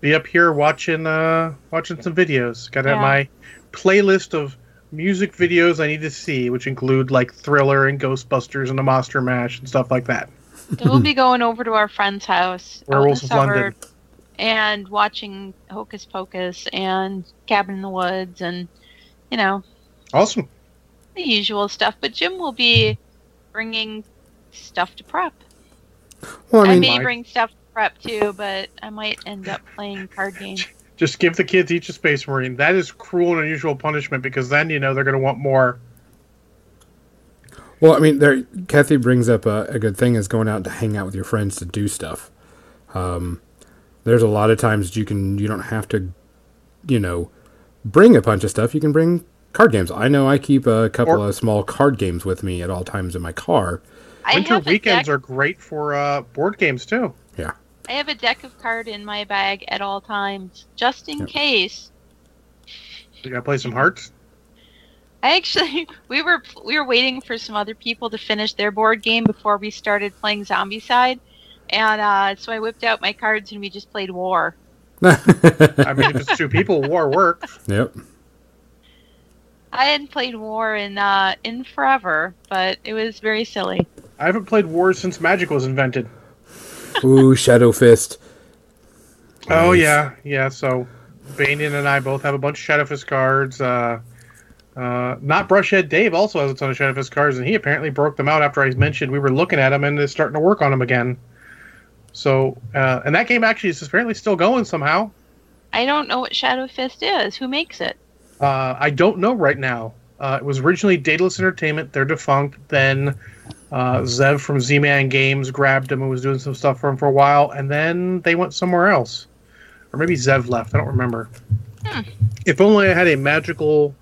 be up here watching uh, watching some videos. Got to yeah. have my playlist of music videos I need to see, which include, like, Thriller and Ghostbusters and the Monster Mash and stuff like that. So we'll be going over to our friend's house. Werewolves of London. And watching Hocus Pocus and Cabin in the Woods and, you know. Awesome. The usual stuff. But Jim will be bringing stuff to prep. Well, I, mean, I may I... bring stuff to prep too, but I might end up playing card games. Just give the kids each a Space Marine. That is cruel and unusual punishment because then you know they're going to want more. Well, I mean, there. Kathy brings up a, a good thing is going out to hang out with your friends to do stuff. Um, there's a lot of times you can you don't have to, you know, bring a bunch of stuff. You can bring card games. I know I keep a couple or- of small card games with me at all times in my car. Winter weekends deck. are great for uh, board games, too. Yeah. I have a deck of cards in my bag at all times, just in yep. case. You gotta play some hearts? I actually... We were we were waiting for some other people to finish their board game before we started playing Zombicide, and uh, so I whipped out my cards and we just played War. I mean, if it's two people, War works. Yep. I hadn't played War in uh, in forever, but it was very silly. I haven't played War since Magic was invented. Ooh, Shadow Fist. Oh, nice. yeah. Yeah, so Bainian and I both have a bunch of Shadow Fist cards. Uh, uh, not Brushhead Dave also has a ton of Shadow Fist cards, and he apparently broke them out after I mentioned we were looking at them and they're starting to work on them again. So, uh, and that game actually is apparently still going somehow. I don't know what Shadow Fist is. Who makes it? Uh, I don't know right now. Uh, it was originally Daedalus Entertainment. They're defunct. Then uh, Zev from Z-Man Games grabbed them and was doing some stuff for him for a while. And then they went somewhere else. Or maybe Zev left. I don't remember. Hmm. If only I had a magical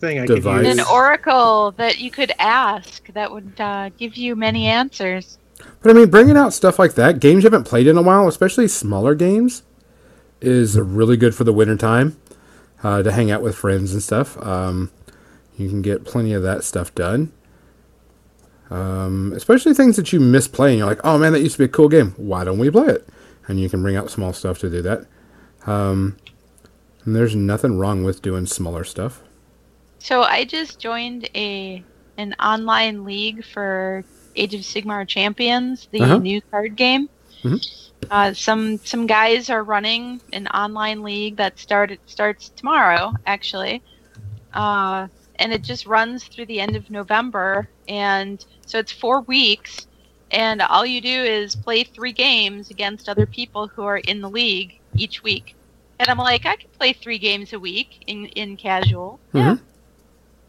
thing I Device. could use. An oracle that you could ask that would uh, give you many answers. But, I mean, bringing out stuff like that, games you haven't played in a while, especially smaller games, is really good for the winter time. Uh, to hang out with friends and stuff. Um, you can get plenty of that stuff done. Um, especially things that you miss playing. You're like, oh man, that used to be a cool game. Why don't we play it? And you can bring out small stuff to do that. Um, and there's nothing wrong with doing smaller stuff. So I just joined a an online league for Age of Sigmar Champions, the uh-huh. new card game. Mm-hmm. Uh, some some guys are running an online league that started starts tomorrow, actually, uh, and it just runs through the end of November, and so it's four weeks, and all you do is play three games against other people who are in the league each week. And I'm like, I can play three games a week in, in casual. Mm-hmm.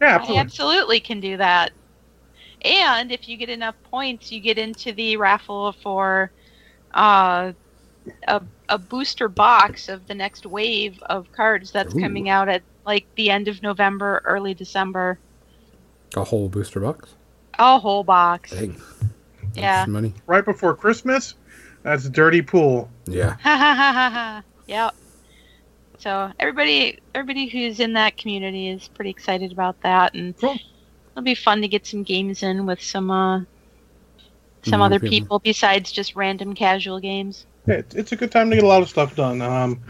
Yeah, yeah, absolutely. I absolutely can do that. And if you get enough points, you get into the raffle for... Uh, a, a booster box of the next wave of cards that's Ooh. coming out at like the end of November, early December. A whole booster box? A whole box. Dang. Yeah. That's money. Right before Christmas? That's dirty pool. Yeah. Ha ha ha ha. Yep. So everybody, everybody who's in that community is pretty excited about that, and cool. it'll be fun to get some games in with some. Uh, Some other people besides just random casual games. Yeah, it's a good time to get a lot of stuff done. Um,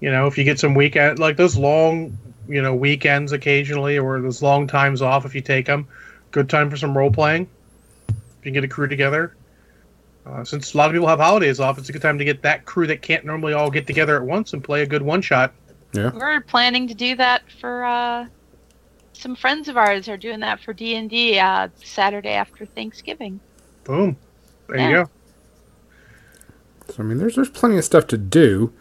you know, if you get some weekend, like those long, you know, weekends occasionally, or those long times off if you take them. Good time for some role playing. If you can get a crew together. Uh, since a lot of people have holidays off, it's a good time to get that crew that can't normally all get together at once and play a good one shot. Yeah. We're planning to do that for uh, some friends of ours are doing that for D and D uh, Saturday after Thanksgiving. Boom. There yeah. you go. So I mean, there's there's plenty of stuff to do.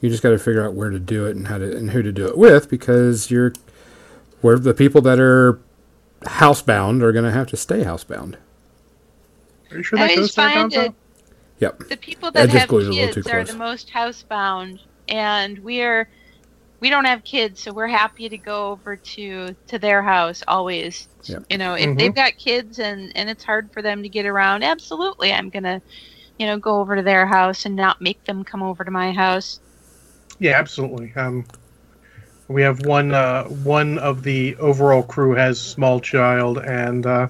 You just got to figure out where to do it and how to and who to do it with, because you're where the people that are housebound are going to have to stay housebound. Are you sure that goes down? Yep. The people that have kids are the most housebound, and we're we don't have kids, so we're happy to go over to, to their house always. Yep. You know, if mm-hmm. they've got kids and, and it's hard for them to get around, absolutely, I'm gonna, you know, go over to their house and not make them come over to my house. Yeah, absolutely. Um, we have one uh, one of the overall crew has small child, and uh,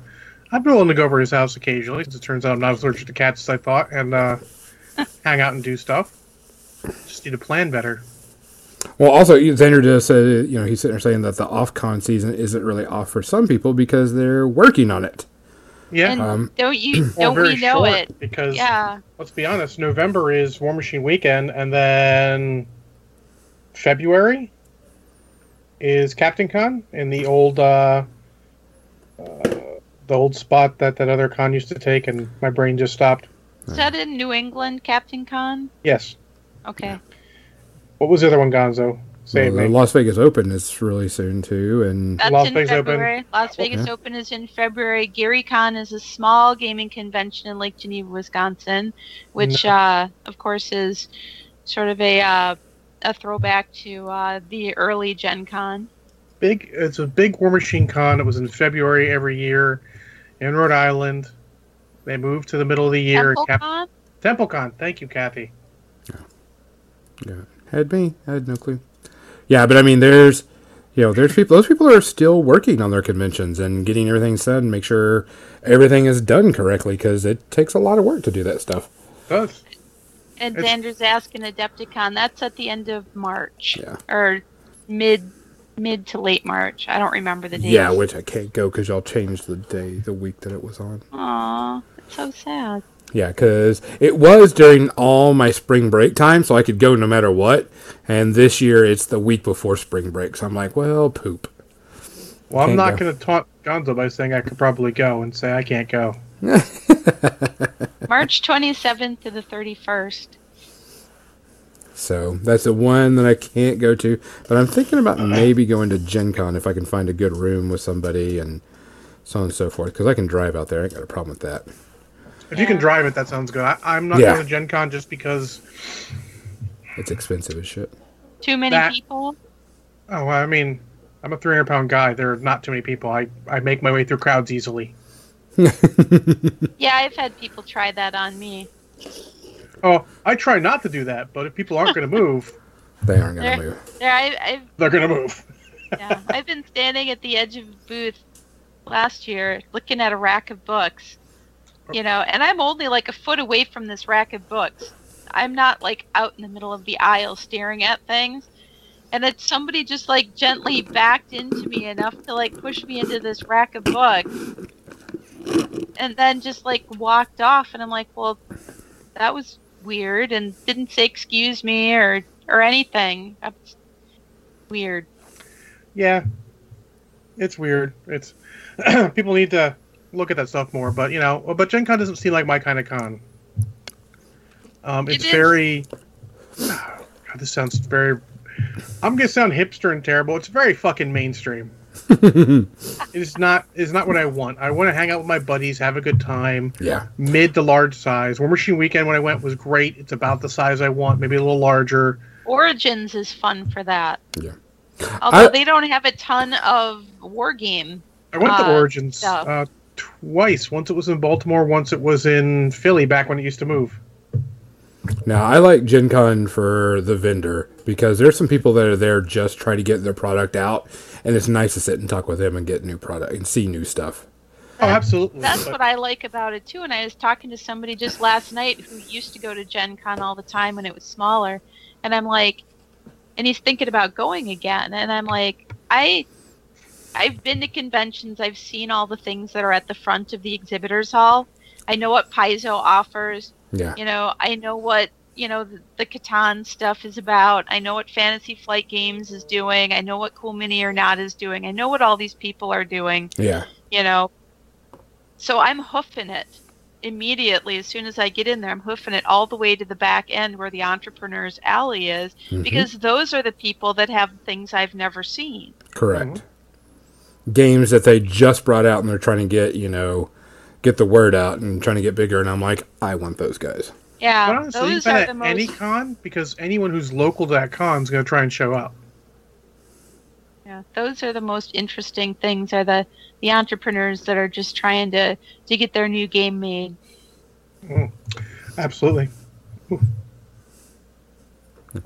I've been willing to go over to his house occasionally, since it turns out I'm not as allergic to cats as I thought, and uh, hang out and do stuff. Just need to plan better. Well, also, Xander just said, you know, he's sitting there saying that the off-con season isn't really off for some people because they're working on it. Yeah. And um, don't you, don't we know it? Because, yeah. let's be honest, November is War Machine Weekend, and then February is Captain Con in the old uh, uh, the old spot that that other con used to take, and my brain just stopped. Is that in New England, Captain Con? Yes. Okay. Yeah. What was the other one, Gonzo? Save well, me. Las Vegas Open is really soon too, and that's Las in Vegas February. Open. Las Vegas yeah. Open is in February. Gary Con is a small gaming convention in Lake Geneva, Wisconsin, which no. uh, of course is sort of a uh, a throwback to uh, the early Gen Con. Big, it's a big War Machine Con. It was in February every year in Rhode Island. They moved to the middle of the year. Temple Cap- Con? Temple Con. Thank you, Kathy. Yeah. yeah. Had me. I had no clue. Yeah, but I mean, there's, you know, there's people, those people are still working on their conventions and getting everything set and make sure everything is done correctly, because it takes a lot of work to do that stuff. It does. And it's, Xander's asking Adepticon. That's at the end of March. Yeah. Or mid mid to late March. I don't remember the date. Yeah, which I can't go because y'all changed the day, the week that it was on. Aw, it's so sad. Yeah, because it was during all my spring break time, so I could go no matter what. And this year, it's the week before spring break, so I'm like, well, poop. Well, I'm can't not going to taunt Gonzo by saying I could probably go and say I can't go. March twenty-seventh to the thirty-first. So that's the one that I can't go to, but I'm thinking about maybe going to Gen Con if I can find a good room with somebody and so on and so forth, because I can drive out there. I ain't got a problem with that. If yeah. you can drive it, that sounds good. I, I'm not yeah. going to Gen Con just because it's expensive as shit. Too many that, people? Oh, I mean, I'm a three hundred pound guy. There are not too many people. I, I make my way through crowds easily. Yeah, I've had people try that on me. Oh, I try not to do that, but if people aren't going to move, they aren't going to move. They're, I, I've, they're going to move. Yeah, I've been standing at the edge of the booth last year looking at a rack of books, you know, and I'm only like a foot away from this rack of books. I'm not like out in the middle of the aisle staring at things. And then somebody just like gently backed into me enough to like push me into this rack of books. And then just like walked off, and I'm like, well, that was weird, and didn't say excuse me or or anything. That's weird. Yeah, it's weird. It's people need to look at that stuff more, but you know, but Gen Con doesn't seem like my kind of con. Um, it's it very. Oh, God, this sounds very. I'm gonna sound hipster and terrible. It's very fucking mainstream. It is not is not what I want. I want to hang out with my buddies, have a good time. Yeah. Mid to large size. War Machine Weekend when I went was great. It's about the size I want, maybe a little larger. Origins is fun for that. Yeah. Although I, they don't have a ton of war game. I went uh, to Origins uh, twice. Once it was in Baltimore, once it was in Philly back when it used to move. Now, I like Gen Con for the vendor, because there's some people that are there just trying to get their product out, and it's nice to sit and talk with them and get new product and see new stuff. Oh, absolutely. That's but, what I like about it, too, and I was talking to somebody just last night who used to go to Gen Con all the time when it was smaller, and I'm like, and he's thinking about going again, and I'm like, I, I've been to conventions, I've seen all the things that are at the front of the exhibitors hall, I know what Paizo offers. Yeah. You know, I know what you know, the, the Catan stuff is about. I know what Fantasy Flight Games is doing. I know what Cool Mini or Not is doing. I know what all these people are doing. Yeah. You know, so I'm hoofing it immediately. As soon as I get in there, I'm hoofing it all the way to the back end where the Entrepreneur's Alley is, mm-hmm. because those are the people that have things I've never seen. Correct. Mm-hmm. Games that they just brought out and they're trying to get, you know, get the word out and trying to get bigger. And I'm like, I want those guys. Yeah, but honestly, those are at the most... any con, because anyone who's local to that con is going to try and show up. Yeah, those are the most interesting things, are the, the entrepreneurs that are just trying to, to get their new game made. Mm, absolutely. Ooh.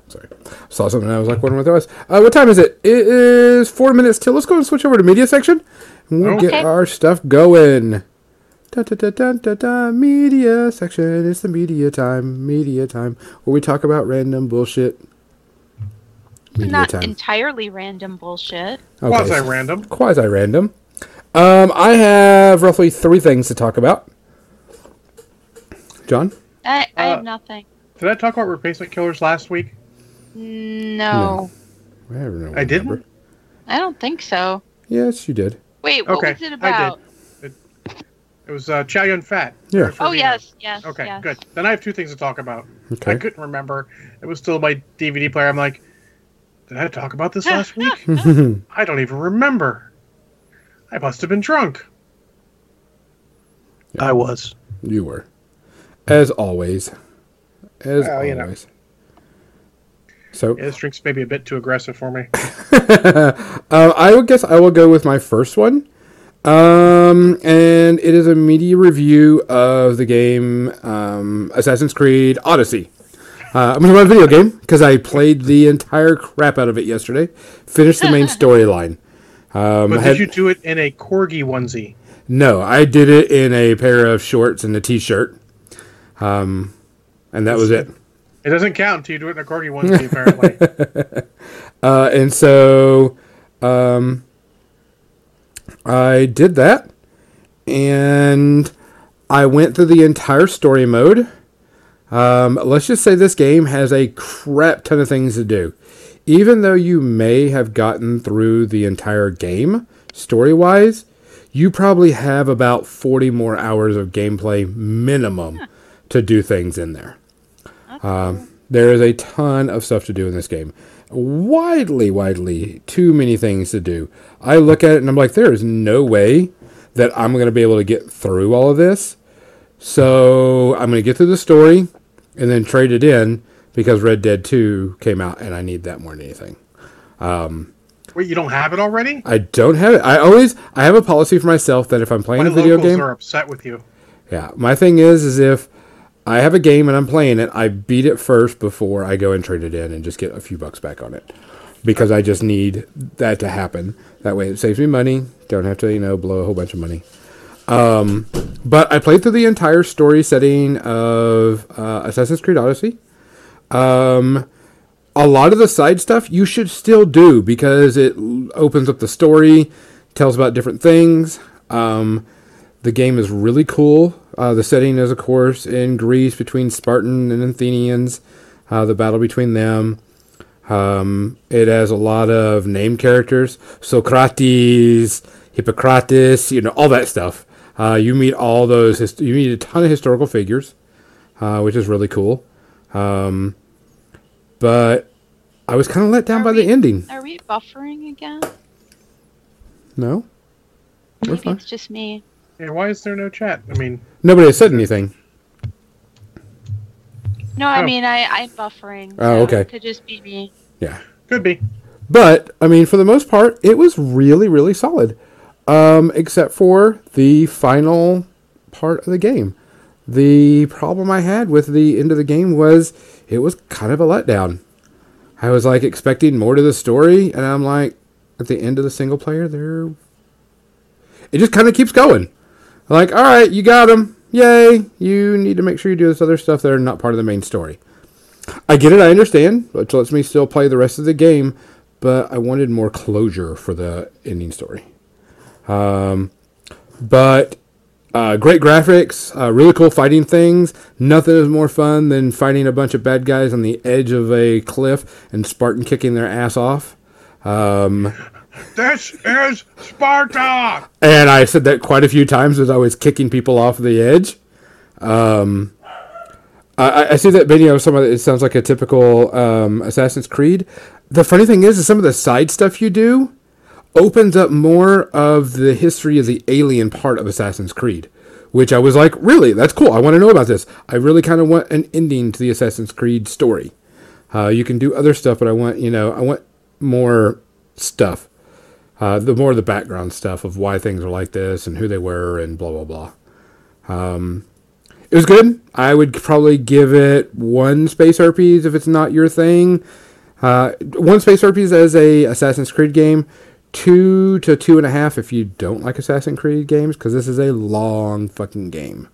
Sorry. Saw something and I was like, wondering what that was. Uh, what time is it? It is four minutes till. Let's go and switch over to media section. And we'll okay. get our stuff going. Da, da, da, da, da, da, media section. It's the media time. Media time. Where we talk about random bullshit. Media Not time. entirely random bullshit. Okay. Quasi-random. Quasi-random. Um, I have roughly three things to talk about. John? I, I have uh, nothing. Did I talk about replacement killers last week? No. no. I, don't I didn't? I don't think so. Yes, you did. Wait, what okay, was it about? I did. It was uh, Chow Yun-Fat. Yeah. Oh, yes, yes. Okay, yes. Good. Then I have two things to talk about. Okay. I couldn't remember. It was still my D V D player. I'm like, did I talk about this last week? I don't even remember. I must have been drunk. Yeah. I was. You were. As always. As well, always. You know. So yeah, this drink's maybe a bit too aggressive for me. uh, I would guess I will go with my first one. Um, and it is a media review of the game, um, Assassin's Creed Odyssey. Uh, I'm going to run a video game because I played the entire crap out of it yesterday. Finished the main storyline. Um, but did had, you do it in a corgi onesie? No, I did it in a pair of shorts and a t-shirt. Um, and that That's, was it. It doesn't count until you do it in a corgi onesie, apparently. uh, and so, um... I did that, and I went through the entire story mode. Um, let's just say this game has a crap ton of things to do. Even though you may have gotten through the entire game, story-wise, you probably have about forty more hours of gameplay minimum yeah. to do things in there. Okay. Um, there is a ton of stuff to do in this game. Widely, widely too many things to do. I look at it and I'm like, there is no way that I'm going to be able to get through all of this. So I'm going to get through the story and then trade it in because Red Dead two came out and I need that more than anything. Um, Wait, you don't have it already? I don't have it. I always, I have a policy for myself that if I'm playing my a video game... My locals are upset with you. Yeah. My thing is, is if I have a game and I'm playing it, I beat it first before I go and trade it in and just get a few bucks back on it. Because I just need that to happen. That way it saves me money. Don't have to, you know, blow a whole bunch of money. Um, but I played through the entire story setting of uh, Assassin's Creed Odyssey. Um, a lot of the side stuff you should still do because it opens up the story, tells about different things. Um, the game is really cool. Uh, the setting is, of course, in Greece between Spartan and Athenians. Uh, the battle between them. Um, it has a lot of named characters. Socrates, Hippocrates, you know, all that stuff. Uh, you meet all those. Hist- you meet a ton of historical figures, uh, which is really cool. Um, but I was kind of let down are by we, the ending. Are we buffering again? No. Maybe We're fine. It's just me. Yeah, why is there no chat? I mean... Nobody has said anything. No, I oh. mean, I, I'm buffering. So oh, okay. It could just be me. Yeah. Could be. But, I mean, for the most part, it was really, really solid. Um, except for the final part of the game. The problem I had with the end of the game was it was kind of a letdown. I was, like, expecting more to the story, and I'm like, at the end of the single player, there... It just kind of keeps going. Like, all right, you got him. Yay. You need to make sure you do this other stuff that are not part of the main story. I get it. I understand, which lets me still play the rest of the game, but I wanted more closure for the ending story. Um, but Uh, great graphics, uh, really cool fighting things. Nothing is more fun than fighting a bunch of bad guys on the edge of a cliff and Spartan kicking their ass off. Um, this is Sparta! And I said that quite a few times as I was kicking people off the edge. Um, I, I see that video of some of it, it sounds like a typical um, Assassin's Creed. The funny thing is, is some of the side stuff you do opens up more of the history of the alien part of Assassin's Creed, which I was like, really? That's cool. I want to know about this. I really kind of want an ending to the Assassin's Creed story. Uh, you can do other stuff, but I want, you know, I want more stuff. Uh, the more the background stuff of why things are like this and who they were and blah, blah, blah. Um, it was good. I would probably give it one Space Herpes if it's not your thing. Uh, one Space Herpes as a Assassin's Creed game. Two to two and a half if you don't like Assassin's Creed games, because this is a long fucking game.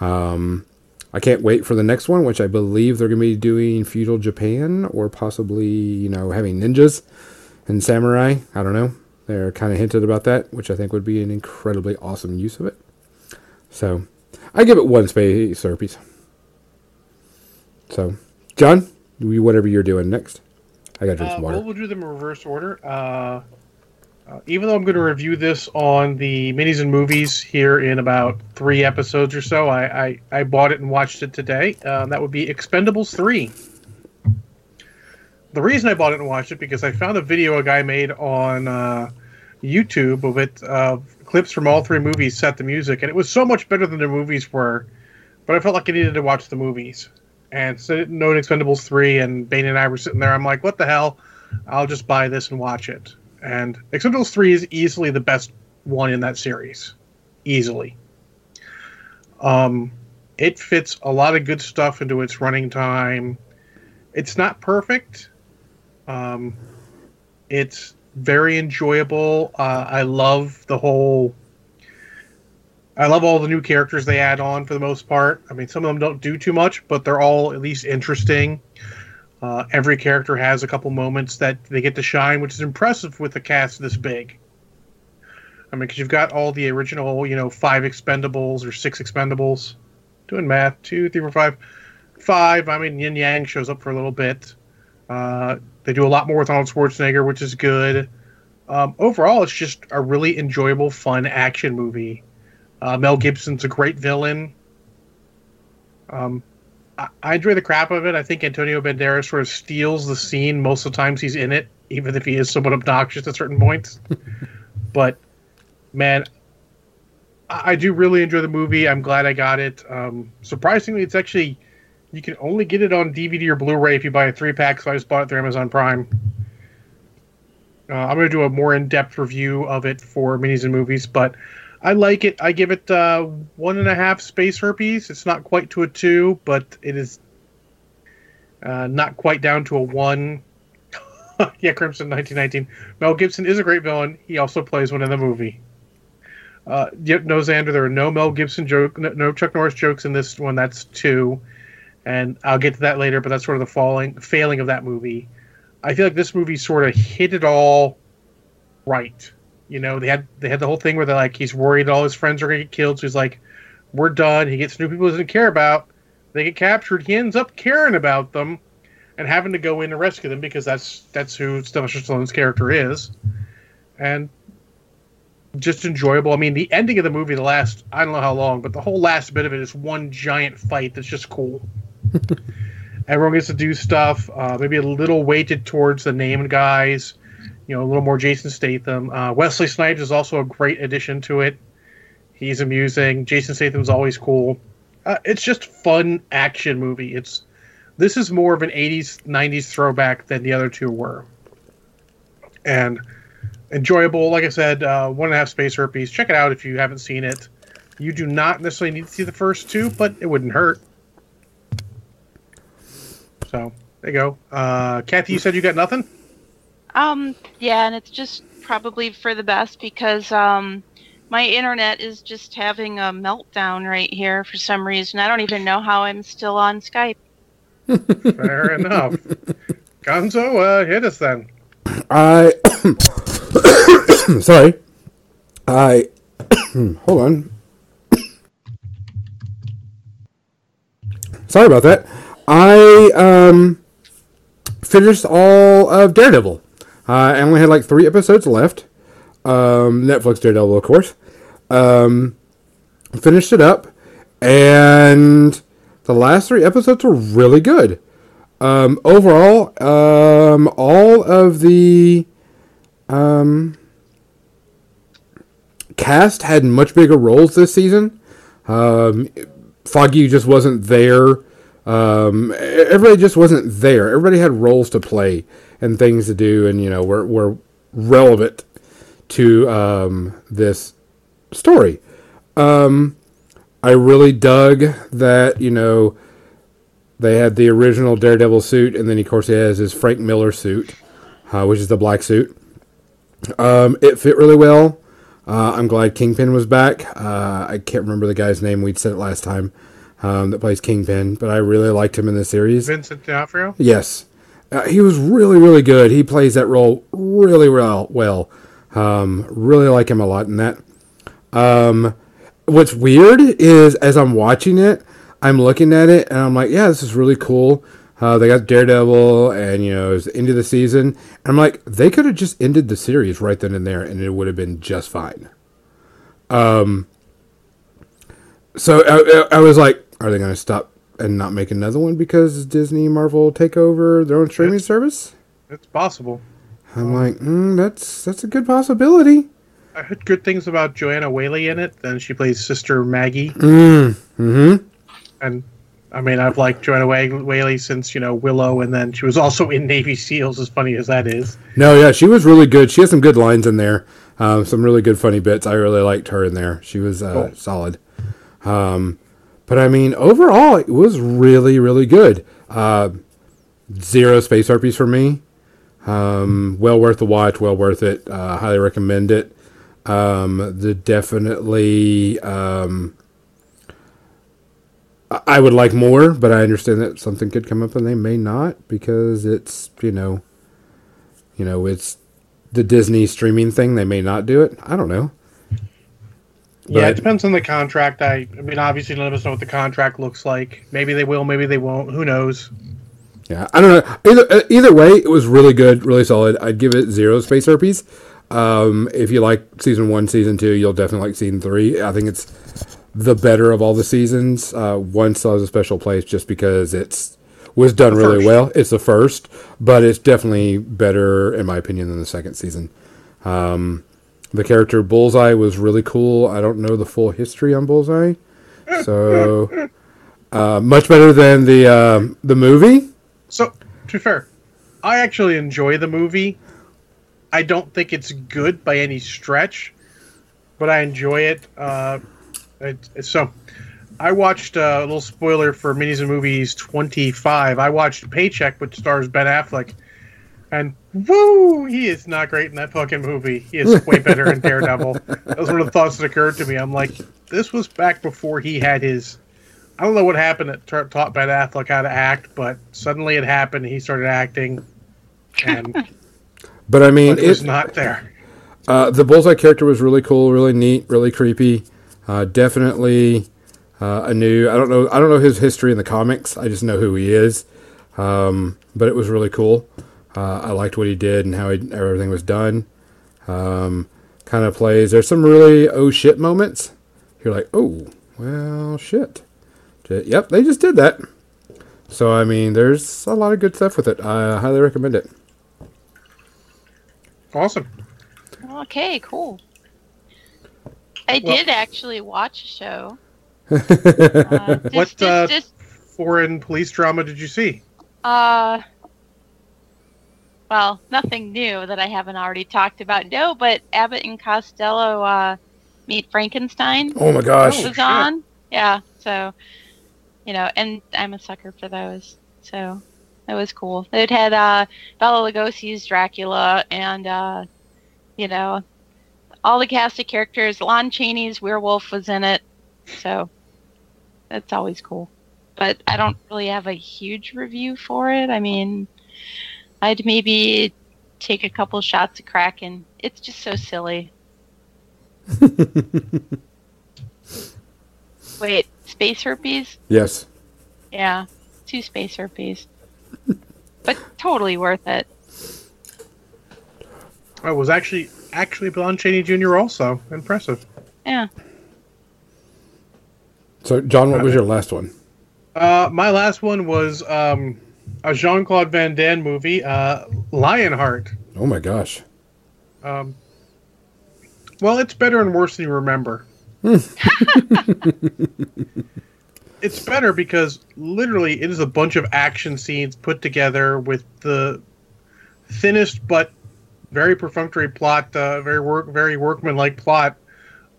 Um, I can't wait for the next one, which I believe they're going to be doing feudal Japan, or possibly, you know, having ninjas and samurai. I don't know. They're kind of hinted about that, which I think would be an incredibly awesome use of it. So, I give it one Space Herpes. So, John, whatever you're doing next. I gotta drink some water. Uh, well, we'll do them in reverse order. Uh, uh, even though I'm going to review this on the Minis and Movies here in about three episodes or so, I, I, I bought it and watched it today. Uh, that would be Expendables three. The reason I bought it and watched it, because I found a video a guy made on uh, YouTube of it, uh, clips from all three movies set to music, and it was so much better than the movies were, but I felt like I needed to watch the movies. And so I didn't know Expendables three, and Bane and I were sitting there. I'm like, what the hell? I'll just buy this and watch it. And Expendables three is easily the best one in that series. Easily. Um, it fits a lot of good stuff into its running time. It's not perfect. Um, it's very enjoyable. Uh, I love the whole... I love all the new characters they add on for the most part. I mean, some of them don't do too much, but they're all at least interesting. Uh, every character has a couple moments that they get to shine, which is impressive with a cast this big. I mean, because you've got all the original, you know, five Expendables or six Expendables. Doing math. Two, three, four, five. Five, I mean, Yin Yang shows up for a little bit. Uh, they do a lot more with Arnold Schwarzenegger, which is good. Um, overall, it's just a really enjoyable, fun action movie. Uh, Mel Gibson's a great villain. Um, I, I enjoy the crap of it. I think Antonio Banderas sort of steals the scene most of the times he's in it, even if he is somewhat obnoxious at certain points. But, man, I, I do really enjoy the movie. I'm glad I got it. Um, surprisingly, it's actually, you can only get it on D V D or Blu-ray if you buy a three-pack, so I just bought it through Amazon Prime. Uh, I'm going to do a more in-depth review of it for Minis and Movies, but... I like it. I give it uh, one and a half Space Herpes. It's not quite to a two, but it is uh, not quite down to a one. Yeah, Crimson nineteen nineteen. Mel Gibson is a great villain. He also plays one in the movie. Uh, yep, no Xander. There are no Mel Gibson joke, no Chuck Norris jokes in this one. That's two, and I'll get to that later. But that's sort of the falling failing of that movie. I feel like this movie sort of hit it all right. You know, they had they had the whole thing where they're like, he's worried all his friends are going to get killed. So he's like, we're done. He gets new people he doesn't care about. They get captured. He ends up caring about them and having to go in and rescue them because that's that's who Sylvester Stallone's character is. And just enjoyable. I mean, the ending of the movie, the last, I don't know how long, but the whole last bit of it is one giant fight that's just cool. Everyone gets to do stuff. Uh, maybe a little weighted towards the named guys. You know, a little more Jason Statham. Uh, Wesley Snipes is also a great addition to it. He's amusing. Jason Statham's always cool. Uh, it's just fun action movie. It's this is more of an eighties, nineties throwback than the other two were. And enjoyable. Like I said, uh, one and a half Space Herpes. Check it out if you haven't seen it. You do not necessarily need to see the first two, but it wouldn't hurt. So, there you go. Uh, Kathy, you said you got nothing? Um, yeah, and it's just probably for the best because, um, my internet is just having a meltdown right here for some reason. I don't even know how I'm still on Skype. Fair enough. Gonzo, uh, hit us then. I, sorry. I, hold on. Sorry about that. I um, finished all of Daredevil. Uh, I only had like three episodes left. Um, Netflix Daredevil, of course. Um, finished it up. And the last three episodes were really good. Um, overall, um, all of the um, cast had much bigger roles this season. Um, Foggy just wasn't there. Um, everybody just wasn't there. Everybody had roles to play and things to do, and you know, were were relevant to um, this story. Um, I really dug that, you know. They had the original Daredevil suit, and then, of course, he has his Frank Miller suit, uh, which is the black suit. Um, it fit really well. Uh, I'm glad Kingpin was back. Uh, I can't remember the guy's name. We'd said it last time, um, that plays Kingpin, but I really liked him in this series. Vincent D'Onofrio? Yes. Uh, he was really, really good. He plays that role really well. well. Um, really like him a lot in that. Um, what's weird is, as I'm watching it, I'm looking at it, and I'm like, yeah, this is really cool. Uh, they got Daredevil, and, you know, it was the end of the season. And I'm like, they could have just ended the series right then and there, and it would have been just fine. Um. So I, I was like, are they going to stop and not make another one because Disney, Marvel take over their own streaming it's, service? It's possible. I'm like, mm, that's that's a good possibility. I heard good things about Joanna Whaley in it. Then she plays Sister Maggie. Mm, mm-hmm. And, I mean, I've liked Joanna Whaley since, you know, Willow, and then she was also in Navy SEALs, as funny as that is. No, yeah, she was really good. She has some good lines in there, um, some really good funny bits. I really liked her in there. She was uh, cool. solid. Um, but, I mean, overall, it was really, really good. Uh, zero space harpies for me. Um, well worth the watch, well worth it. Uh, highly recommend it. Um, the definitely... Um, I would like more, but I understand that something could come up and they may not, because it's, you know, you know, it's the Disney streaming thing. They may not do it. I don't know. But yeah, it depends on the contract. I, I mean, obviously, let us know what the contract looks like. Maybe they will, maybe they won't. Who knows? Yeah, I don't know. Either, either way, it was really good, really solid. I'd give it zero space herpes. Um, if you like season one, season two, you'll definitely like season three. I think it's the better of all the seasons. Uh, one still has a special place just because it's was done really well. It's the first, but it's definitely better, in my opinion, than the second season. Um, the character Bullseye was really cool. I don't know the full history on Bullseye, so uh, much better than the um, the movie. So, to be fair, I actually enjoy the movie. I don't think it's good by any stretch, but I enjoy it. Uh, So, I watched uh, a little spoiler for Minis and Movies twenty-five. I watched Paycheck, which stars Ben Affleck. And, woo, he is not great in that fucking movie. He is way better in Daredevil. That was one of the thoughts that occurred to me. I'm like, this was back before he had his... I don't know what happened that t- taught Ben Affleck how to act, but suddenly it happened. He started acting. And but, I mean... But it, it was not there. Uh, the Bullseye character was really cool, really neat, really creepy. Uh, definitely uh, a new. I don't know. I don't know his history in the comics. I just know who he is. Um, but it was really cool. Uh, I liked what he did and how he, everything was done. Um, kind of plays. There's some really oh shit moments. You're like, oh well shit. Yep, they just did that. So I mean, there's a lot of good stuff with it. I highly recommend it. Awesome. Okay. Cool. I well, did actually watch a show. Uh, just, what just, uh, just, foreign police drama did you see? Uh, well, nothing new that I haven't already talked about. No, but Abbott and Costello uh, Meet Frankenstein. Oh my gosh! Was on, yeah. So, you know, and I'm a sucker for those. So that was cool. It had uh, Bela Lugosi's Dracula, and uh, you know. All the cast of characters. Lon Chaney's werewolf was in it, so that's always cool. But I don't really have a huge review for it. I mean, I'd maybe take a couple shots of Kraken. It's just so silly. Wait, space herpes? Yes. Yeah, two space herpes. But totally worth it. I was actually actually Lon Chaney Junior also. Impressive. Yeah. So, John, what was your last one? Uh, my last one was um, a Jean-Claude Van Damme movie, uh, Lionheart. Oh, my gosh. Um, well, it's better and worse than you remember. It's better because literally it is a bunch of action scenes put together with the thinnest but very perfunctory plot, uh, very work, very workman-like plot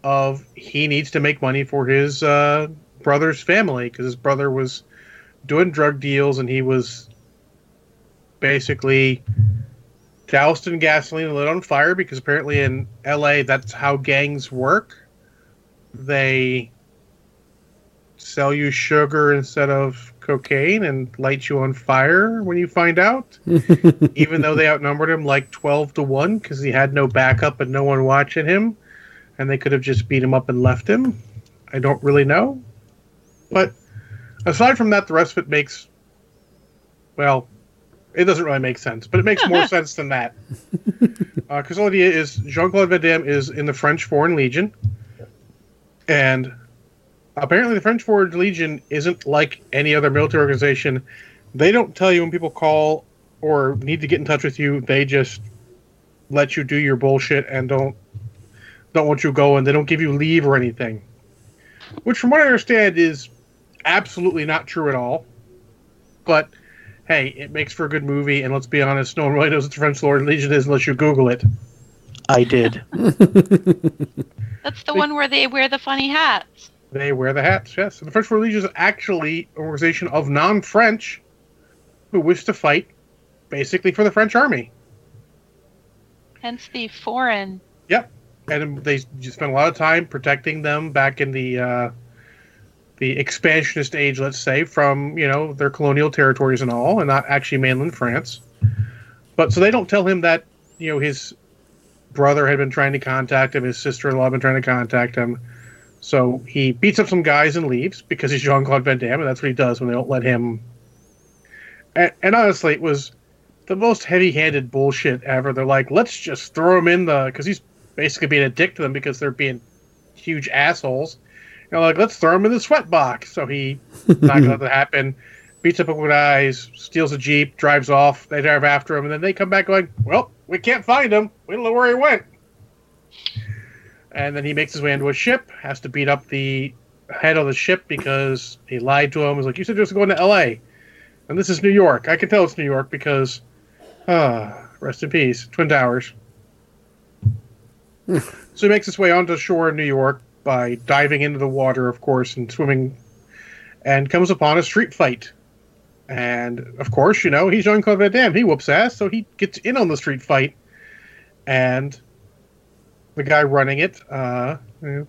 of he needs to make money for his uh, brother's family because his brother was doing drug deals and he was basically doused in gasoline and lit on fire because apparently in L A that's how gangs work. They sell you sugar instead of cocaine and light you on fire when you find out, even though they outnumbered him like twelve to one because he had no backup and no one watching him, and they could have just beat him up and left him. I don't really know. But aside from that, the rest of it makes, well, it doesn't really make sense, but it makes more sense than that. Because uh, the idea is Jean-Claude Van Damme is in the French Foreign Legion, and apparently the French Foreign Legion isn't like any other military organization. They don't tell you when people call or need to get in touch with you. They just let you do your bullshit and don't don't want you going. They don't give you leave or anything. Which, from what I understand, is absolutely not true at all. But, hey, it makes for a good movie, and let's be honest, no one really knows what the French Foreign Legion is unless you Google it. I did. That's the they, one where they wear the funny hats. They wear the hats, yes. The French Foreign Legion is actually an organization of non-French who wish to fight basically for the French army. Hence the foreign. Yep. And they spent a lot of time protecting them back in the uh, the expansionist age, let's say, from, you know, their colonial territories and all, and not actually mainland France. But so they don't tell him that, you know, his brother had been trying to contact him, his sister-in-law had been trying to contact him. So he beats up some guys and leaves because he's Jean-Claude Van Damme, and that's what he does when they don't let him. And, and honestly, it was the most heavy-handed bullshit ever. They're like, let's just throw him in the... Because he's basically being a dick to them because they're being huge assholes. And they're like, let's throw him in the sweat box. So he, not going to let that happen, beats up a couple guys, steals a Jeep, drives off. They drive after him, and then they come back going, well, we can't find him. We don't know where he went. And then he makes his way into a ship, has to beat up the head of the ship because he lied to him. He's like, you said you were going to L A And this is New York. I can tell it's New York because, ah, rest in peace, Twin Towers. So he makes his way onto shore in New York by diving into the water, of course, and swimming, and comes upon a street fight. And, of course, you know, he's Jean-Claude Van Damme. He whoops ass, so he gets in on the street fight. And the guy running it, uh,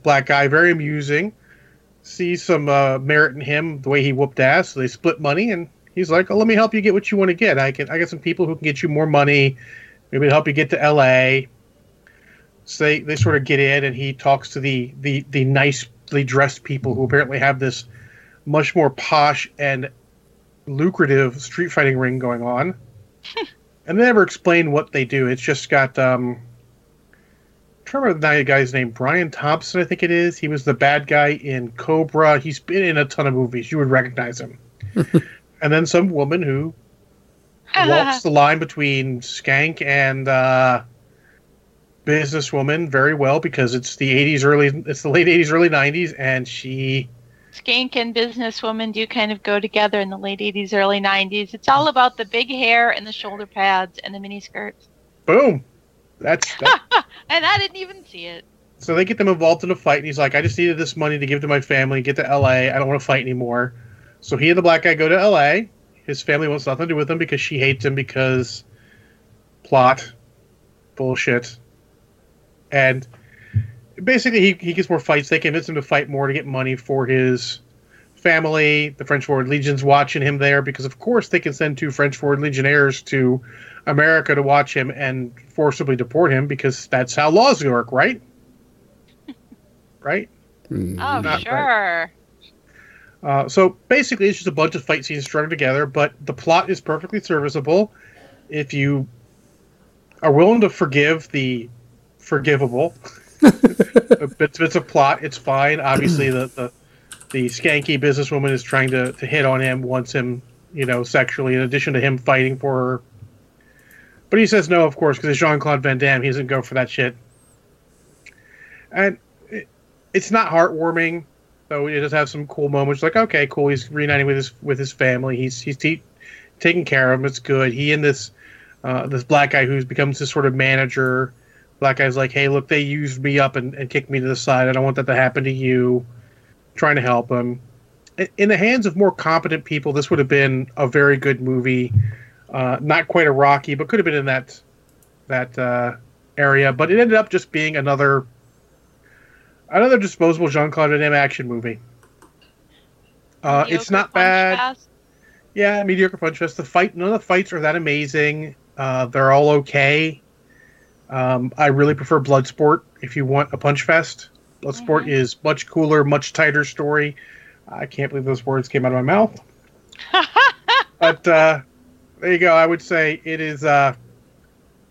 black guy, very amusing, sees some uh, merit in him, the way he whooped ass. So they split money, and he's like, oh, let me help you get what you want to get. I can, I got some people who can get you more money. Maybe help you get to L A. So they, they sort of get in, and he talks to the, the, the nicely dressed people who apparently have this much more posh and lucrative street fighting ring going on. And they never explain what they do. It's just got... Um, I can't remember the guy's name, Brian Thompson, I think it is. He was the bad guy in Cobra. He's been in a ton of movies. You would recognize him. And then some woman who walks the line between skank and uh, businesswoman very well because it's the eighties, early, it's the late eighties, early nineties, and she... Skank and businesswoman do kind of go together in the late eighties, early nineties. It's all about the big hair and the shoulder pads and the miniskirts. Boom. That's that. And I didn't even see it. So they get them involved in a fight, and he's like, I just needed this money to give to my family, get to L A. I don't want to fight anymore. So he and the black guy go to L A. His family wants nothing to do with him because she hates him because plot. Bullshit. And basically he, he gets more fights. They convince him to fight more to get money for his family. The French Foreign Legion's watching him there because, of course, they can send two French Foreign Legionnaires to America to watch him and forcibly deport him because that's how laws work, right? Right? Oh, not sure. Right. Uh, so basically, it's just a bunch of fight scenes strung together, but the plot is perfectly serviceable if you are willing to forgive the forgivable bits, bits of plot. It's fine. Obviously, the, the the skanky businesswoman is trying to to hit on him, wants him, you know, sexually. In addition to him fighting for her, but he says no, of course, because it's Jean-Claude Van Damme. He doesn't go for that shit, and it, it's not heartwarming. So it does have some cool moments, like, okay, cool, he's reuniting with his with his family. He's he's te- taking care of him. It's good. He and this uh, this black guy who becomes this sort of manager. Black guy's like, hey, look, they used me up and, and kicked me to the side. I don't want that to happen to you. Trying to help him. In the hands of more competent people, this would have been a very good movie. Uh, not quite a Rocky, but could have been in that that uh, area. But it ended up just being another... Another disposable Jean-Claude Van Damme action movie. Uh, it's not bad. Fast. Yeah, mediocre punch fest. The fight, none of the fights are that amazing. Uh, they're all okay. Um, I really prefer Bloodsport. If you want a punch fest, Bloodsport mm-hmm. is much cooler, much tighter story. I can't believe those words came out of my mouth. But uh, there you go. I would say it is. Uh,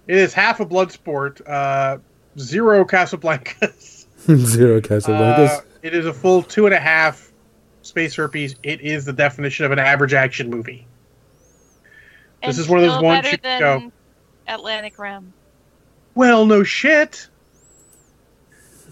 it is half a Bloodsport, uh, zero Casablancas. Zero Casablancas. Uh, it is a full two and a half space herpes. It is the definition of an average action movie. And this is one of those ones you can go. Atlantic Rim. Well, no shit.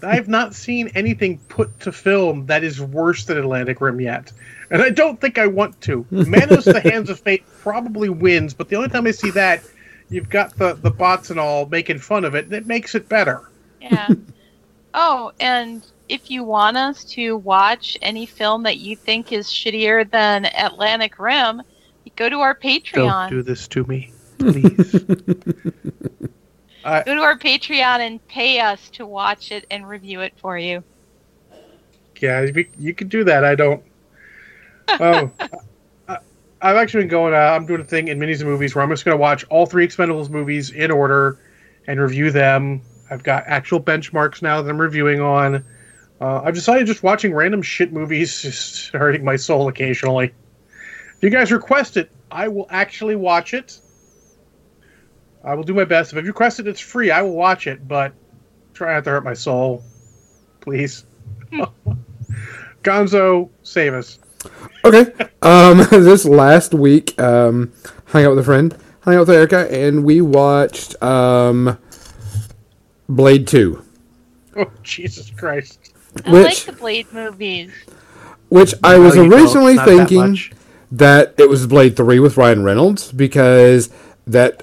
I've not seen anything put to film that is worse than Atlantic Rim yet, and I don't think I want to. Manos the Hands of Fate probably wins, but the only time I see that, you've got the the bots and all making fun of it, and it makes it better. Yeah. Oh, and if you want us to watch any film that you think is shittier than Atlantic Rim, go to our Patreon. Don't do this to me, please. uh, go to our Patreon and pay us to watch it and review it for you. Yeah, you can do that. I don't... Oh, I, I've actually been going... Uh, I'm doing a thing in Minis and Movies where I'm just going to watch all three Expendables movies in order and review them. I've got actual benchmarks now that I'm reviewing on. Uh, I've decided just watching random shit movies is hurting my soul occasionally. If you guys request it, I will actually watch it. I will do my best. If you request it, it's free. I will watch it, but try not to hurt my soul. Please. Gonzo, save us. Okay. Um, this last week, um, hung out with a friend, hung out with Erica, and we watched... Um, Blade two. Oh, Jesus Christ. Which, I like the Blade movies. Which I no, was originally thinking that, that it was Blade three with Ryan Reynolds, because that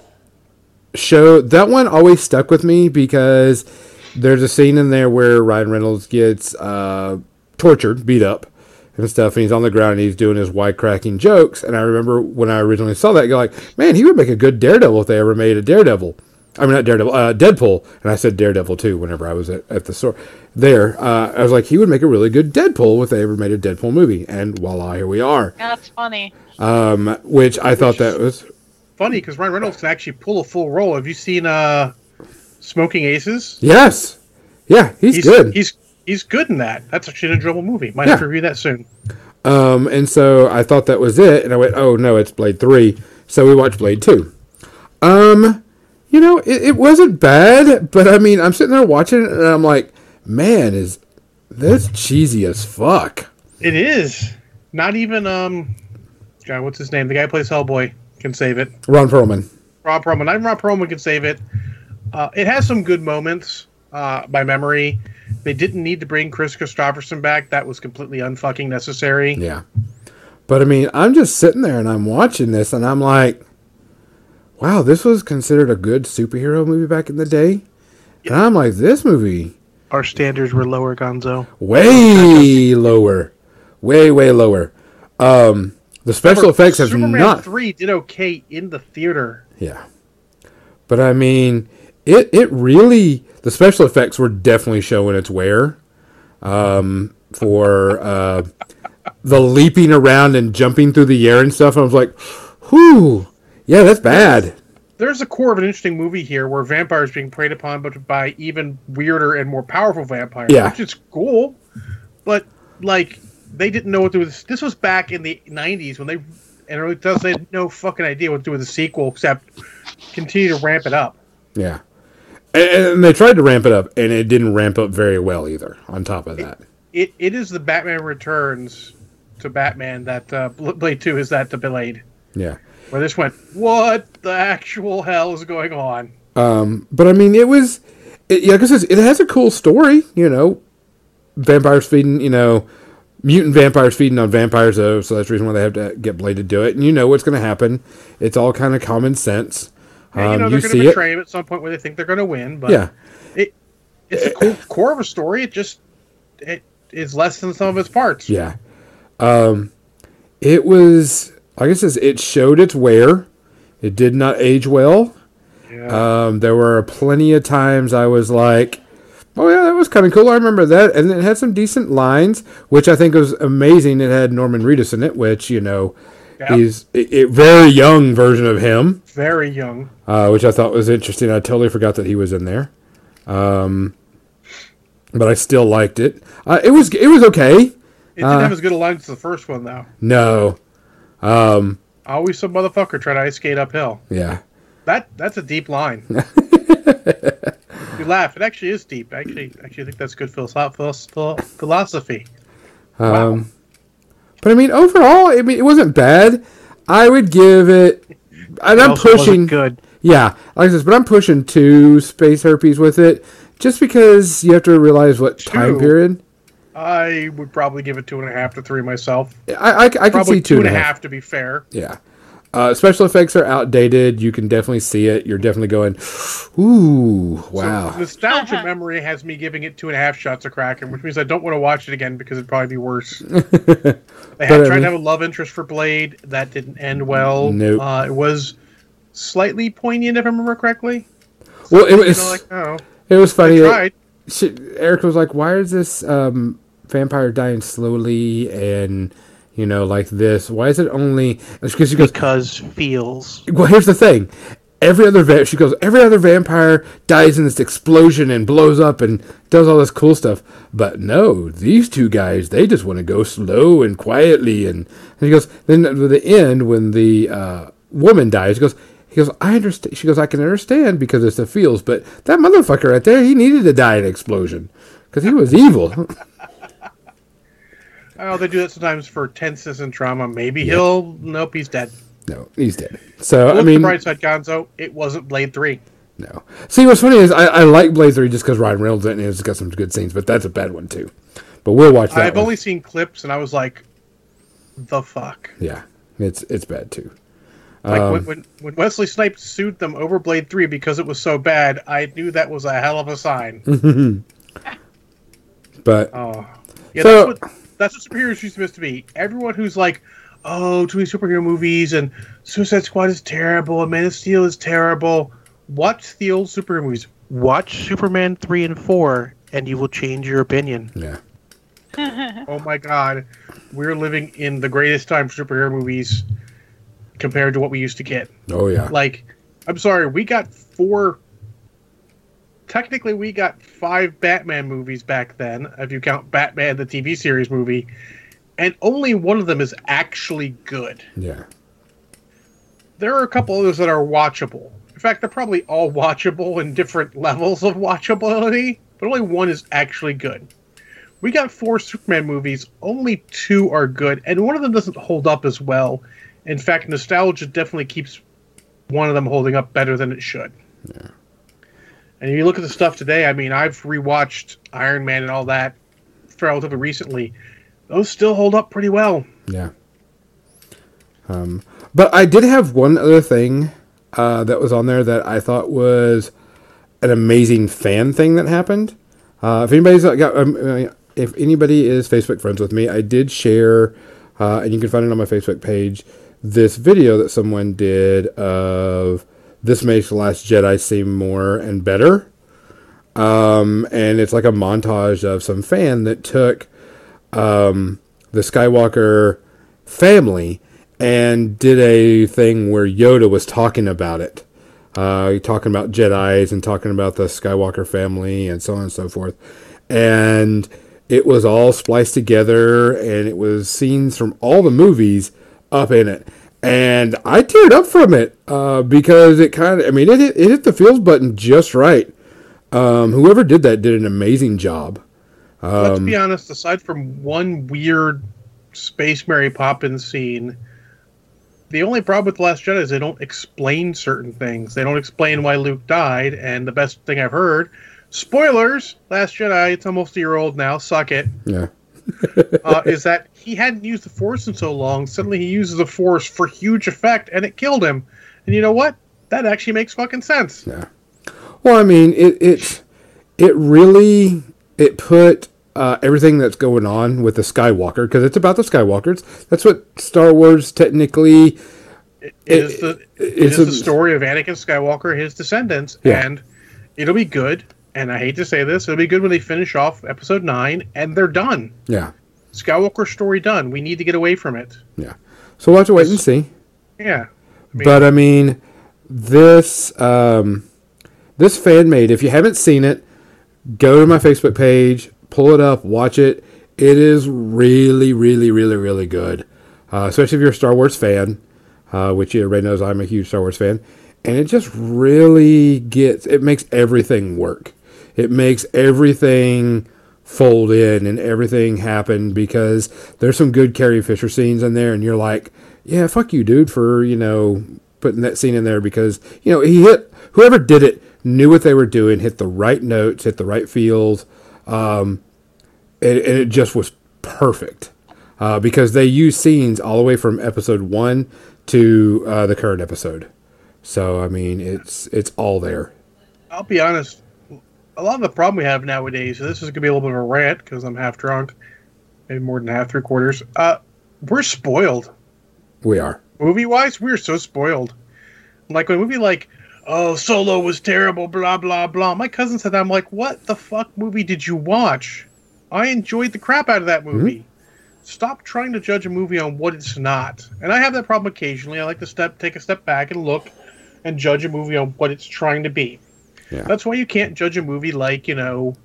show, that one always stuck with me, because there's a scene in there where Ryan Reynolds gets uh, tortured, beat up, and stuff, and he's on the ground and he's doing his wisecracking jokes, and I remember when I originally saw that, going like, man, he would make a good Daredevil if they ever made a Daredevil. I mean, not Daredevil, uh, Deadpool. And I said Daredevil, too, whenever I was at, at the store. There, uh, I was like, he would make a really good Deadpool if they ever made a Deadpool movie. And voila, here we are. That's funny. Um, which I which thought that was... Funny, because Ryan Reynolds can actually pull a full role. Have you seen uh, Smoking Aces? Yes. Yeah, he's, he's good. He's he's good in that. That's actually an enjoyable movie. Might yeah. have to review that soon. Um, and so I thought that was it. And I went, oh, no, it's Blade three. So we watched Blade two. Um... You know, it, it wasn't bad, but I mean, I'm sitting there watching it, and I'm like, man, is this cheesy as fuck. It is. Not even, um, God, what's his name? The guy who plays Hellboy can save it. Ron Perlman. Ron Perlman. Not even Ron Perlman can save it. Uh, it has some good moments, uh, by memory. They didn't need to bring Chris Christopherson back. That was completely unfucking necessary. Yeah. But I mean, I'm just sitting there, and I'm watching this, and I'm like, wow, this was considered a good superhero movie back in the day. Yeah. And I'm like, this movie... Our standards were lower, Gonzo. Way lower. Way, way lower. Um, the special Remember, effects have Superman not... Superman three did okay in the theater. Yeah. But, I mean, it, it really... The special effects were definitely showing its wear. Um, for uh, the leaping around and jumping through the air and stuff. I was like, whew... Yeah, that's bad. There's, there's a core of an interesting movie here where vampires being preyed upon, but by even weirder and more powerful vampires, yeah. which is cool. But, like, they didn't know what to do with this. This was back in the nineties when they and early two thousands, they had no fucking idea what to do with the sequel except continue to ramp it up. Yeah. And, and they tried to ramp it up, and it didn't ramp up very well either, on top of that. It It, it is the Batman Returns to Batman that uh, Blade two is that delayed. Yeah. Where this went, what the actual hell is going on? Um, but, I mean, it was... It, like I said, it has a cool story, you know. Vampires feeding, you know... Mutant vampires feeding on vampires, though, so that's the reason why they have to get Blade to do it. And you know what's going to happen. It's all kind of common sense. And um, you know they're going to betray him at some point where they think they're going to win, but yeah. it it's a cool core of a story. It just it is less than some of its parts. Yeah. Um, it was, like I said, it showed its wear. It did not age well. Yeah. Um, there were plenty of times I was like, oh, yeah, that was kind of cool. I remember that. And it had some decent lines, which I think was amazing. It had Norman Reedus in it, which, you know, yep. he's a very young version of him. Very young. Uh, which I thought was interesting. I totally forgot that he was in there. Um, but I still liked it. Uh, it was it was okay. It didn't uh, have as good a line as the first one, though. No. Um, Always some motherfucker trying to ice skate uphill. Yeah. that That's a deep line. You laugh. It actually is deep. Actually, actually, I think that's good philosophy. Wow. Um, but I mean, overall, I mean, it wasn't bad. I would give it. And it I'm pushing good. Yeah, like this, but I'm pushing two space herpes with it, just because you have to realize what two, time period. I would probably give it two and a half to three myself. I I, I can see two, two and a half. half to be fair. Yeah. Uh, special effects are outdated. You can definitely see it. You're definitely going, ooh, wow. So nostalgia memory has me giving it two and a half shots of Kraken, which means I don't want to watch it again because it'd probably be worse. They had tried I mean, to have a love interest for Blade. That didn't end well. Nope. Uh, it was slightly poignant, if I remember correctly. So well, it was, you know, like, oh, it was funny. Like, she, Erica was like, why is this um, vampire dying slowly and... You know, like this. Why is it only... Because she goes... Because feels. Well, here's the thing. Every other... Va- she goes, every other vampire dies in this explosion and blows up and does all this cool stuff. But no, these two guys, they just want to go slow and quietly. And, and he goes... Then at the end, when the uh, woman dies, he goes... He goes, I understand. She goes, I can understand because it's the feels. But that motherfucker right there, he needed to die in an explosion. Because he was evil. Oh, they do that sometimes for tenses and trauma. Maybe yeah. he'll... Nope, he's dead. No, he's dead. So, Look I mean... the bright side, Gonzo. It wasn't Blade three. No. See, what's funny is I, I like Blade three just because Ryan Reynolds in it and it's got some good scenes, but that's a bad one, too. But we'll watch that I've one. Only seen clips, and I was like, the fuck? Yeah. It's it's bad, too. Like, um, when, when, when Wesley Snipes sued them over Blade three because it was so bad, I knew that was a hell of a sign. But... Oh. Yeah, so, that's what... That's what superheroes are supposed to be. Everyone who's like, oh, too many superhero movies and Suicide Squad is terrible and Man of Steel is terrible. Watch the old superhero movies. Watch Superman three and four and you will change your opinion. Yeah. Oh my God. We're living in the greatest time for superhero movies compared to what we used to get. Oh yeah. Like, I'm sorry, we got four... Technically, we got five Batman movies back then, if you count Batman, the T V series movie, and only one of them is actually good. Yeah. There are a couple others that are watchable. In fact, they're probably all watchable in different levels of watchability, but only one is actually good. We got four Superman movies, only two are good, and one of them doesn't hold up as well. In fact, nostalgia definitely keeps one of them holding up better than it should. Yeah. And if you look at the stuff today, I mean, I've rewatched Iron Man and all that relatively recently. Those still hold up pretty well. Yeah. Um, but I did have one other thing uh, that was on there that I thought was an amazing fan thing that happened. Uh, if anybody's got, um, if anybody is Facebook friends with me, I did share, uh, and you can find it on my Facebook page, this video that someone did of... This makes The Last Jedi seem more and better. Um, and it's like a montage of some fan that took um, the Skywalker family and did a thing where Yoda was talking about it. Uh, talking about Jedis and talking about the Skywalker family and so on and so forth. And It was all spliced together, and it was scenes from all the movies up in it. And I teared up from it uh, because it kind of, I mean, it, it hit the feels button just right. Um, whoever did that did an amazing job. Um, Let's be honest, aside from one weird Space Mary Poppins scene, the only problem with The Last Jedi is they don't explain certain things. They don't explain why Luke died, and the best thing I've heard, spoilers, Last Jedi, it's almost a year old now, suck it. Yeah. uh, is that he hadn't used the Force in so long, suddenly he uses the Force for huge effect, and it killed him. And you know what? That actually makes fucking sense. Yeah. Well, I mean, it it, it really, it put uh, everything that's going on with the Skywalker, because it's about the Skywalkers. That's what Star Wars technically... It, it, it is, the, it it's is a, the story of Anakin Skywalker, his descendants, yeah. And it'll be good, and I hate to say this, it'll be good when they finish off Episode nine, and they're done. Yeah. Skywalker story done. We need to get away from it. Yeah. So we'll have to wait it's, and see. Yeah. I mean, but, I mean, this... Um, This fan made, if you haven't seen it, go to my Facebook page, pull it up, watch it. It is really, really, really, really good. Uh, especially if you're a Star Wars fan, uh, which everybody knows I'm a huge Star Wars fan. And it just really gets, it makes everything work. It makes everything fold in and everything happen, because there's some good Carrie Fisher scenes in there. And you're like, yeah, fuck you, dude, for, you know, putting that scene in there, because, you know, he hit, whoever did it, knew what they were doing, hit the right notes, hit the right feels, um, and, and it just was perfect uh, because they used scenes all the way from episode one to uh, the current episode. So, I mean, it's it's all there. I'll be honest, a lot of the problem we have nowadays, and this is going to be a little bit of a rant because I'm half drunk, maybe more than half, three quarters, uh, we're spoiled. We are. Movie-wise, we're so spoiled. Like, when we be like, oh, Solo was terrible, blah, blah, blah. My cousin said that. I'm like, what the fuck movie did you watch? I enjoyed the crap out of that movie. Mm-hmm. Stop trying to judge a movie on what it's not. And I have that problem occasionally. I like to step, take a step back and look and judge a movie on what it's trying to be. Yeah. That's why you can't judge a movie like, you know...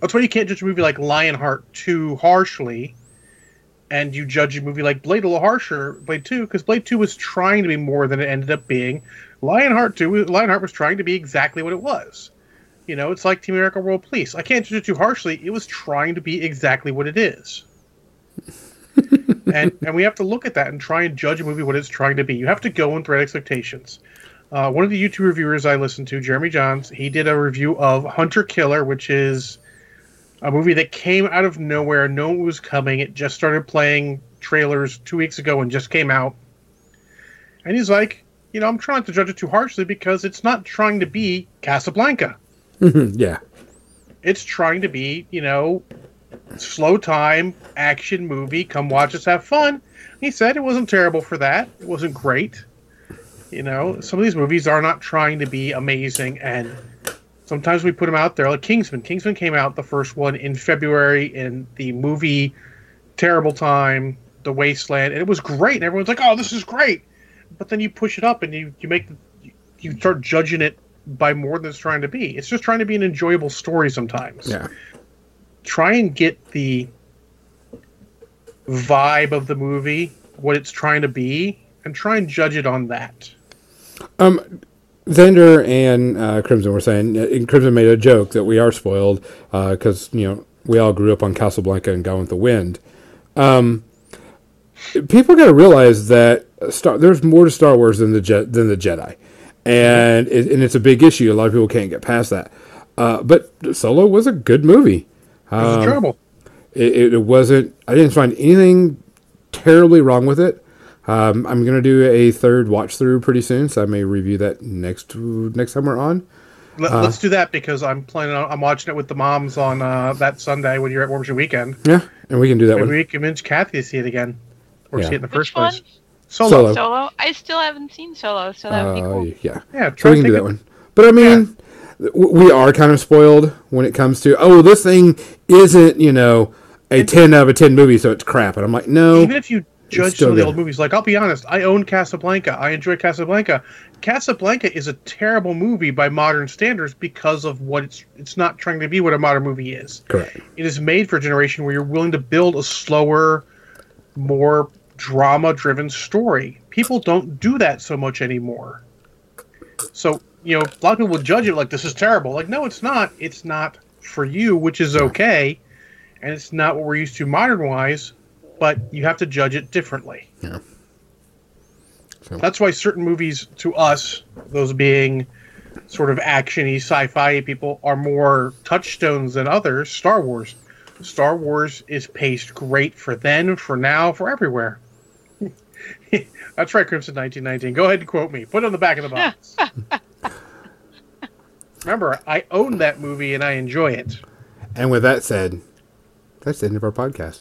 That's why you can't judge a movie like Lionheart too harshly. And you judge a movie like Blade a little harsher, Blade two, because Blade two was trying to be more than it ended up being. Lionheart two, Lionheart was trying to be exactly what it was. You know, it's like Team America World Police. I can't judge it too harshly. It was trying to be exactly what it is. and and we have to look at that and try and judge a movie what it's trying to be. You have to go and thread expectations. Uh, one of the YouTube reviewers I listened to, Jeremy Johns, he did a review of Hunter Killer, which is a movie that came out of nowhere. No one was coming. It just started playing trailers two weeks ago and just came out. And he's like... You know, I'm trying not to judge it too harshly because it's not trying to be Casablanca. Yeah. It's trying to be, you know, slow time, action movie, come watch us, have fun. He said it wasn't terrible for that. It wasn't great. You know, some of these movies are not trying to be amazing, and sometimes we put them out there. Like Kingsman. Kingsman came out, the first one, in February, in the movie Terrible Time, The Wasteland, and it was great. And everyone's like, oh, this is great. But then you push it up and you, you make you start judging it by more than it's trying to be. It's just trying to be an enjoyable story sometimes. Yeah. Try and get the vibe of the movie, what it's trying to be, and try and judge it on that. Um, Xander and uh, Crimson were saying, and Crimson made a joke that we are spoiled because uh, you know we all grew up on Casablanca and Gone with the Wind. Um, people got to realize that. Star, there's more to Star Wars than the Je- than the Jedi, and it, and it's a big issue. A lot of people can't get past that. Uh, but Solo was a good movie. Um, it was enjoyable. It, it wasn't. I didn't find anything terribly wrong with it. Um, I'm gonna do a third watch through pretty soon, so I may review that next next time we're on. Let, uh, let's do that because I'm planning on I'm watching it with the moms on uh, that Sunday when you're at War Machine Weekend. Yeah, and we can do that. Maybe one. We convince Kathy to see it again, or yeah. see it in the first place. Solo. Solo. I still haven't seen Solo, so that would be cool. Uh, yeah. Yeah, so we can do that it. one. But I mean, yeah. we are kind of spoiled when it comes to, oh, this thing isn't, you know, a ten out of ten movie, so it's crap. And I'm like, no. Even if you judge some of the old movies. Like, I'll be honest, I own Casablanca. I enjoy Casablanca. Casablanca is a terrible movie by modern standards because of what it's it's not trying to be what a modern movie is. Correct. It is made for a generation where you're willing to build a slower, more drama-driven story. People don't do that so much anymore. So, you know, a lot of people will judge it like, this is terrible. Like, no, it's not. It's not for you, which is okay. And it's not what we're used to modern-wise, but you have to judge it differently. Yeah. So. That's why certain movies, to us, those being sort of action-y, sci-fi people, are more touchstones than others. Star Wars. Star Wars is paced great for then, for now, for everywhere. That's right, Crimson nineteen nineteen. Go ahead and quote me. Put it on the back of the box. Remember, I own that movie and I enjoy it. And with that said, that's the end of our podcast.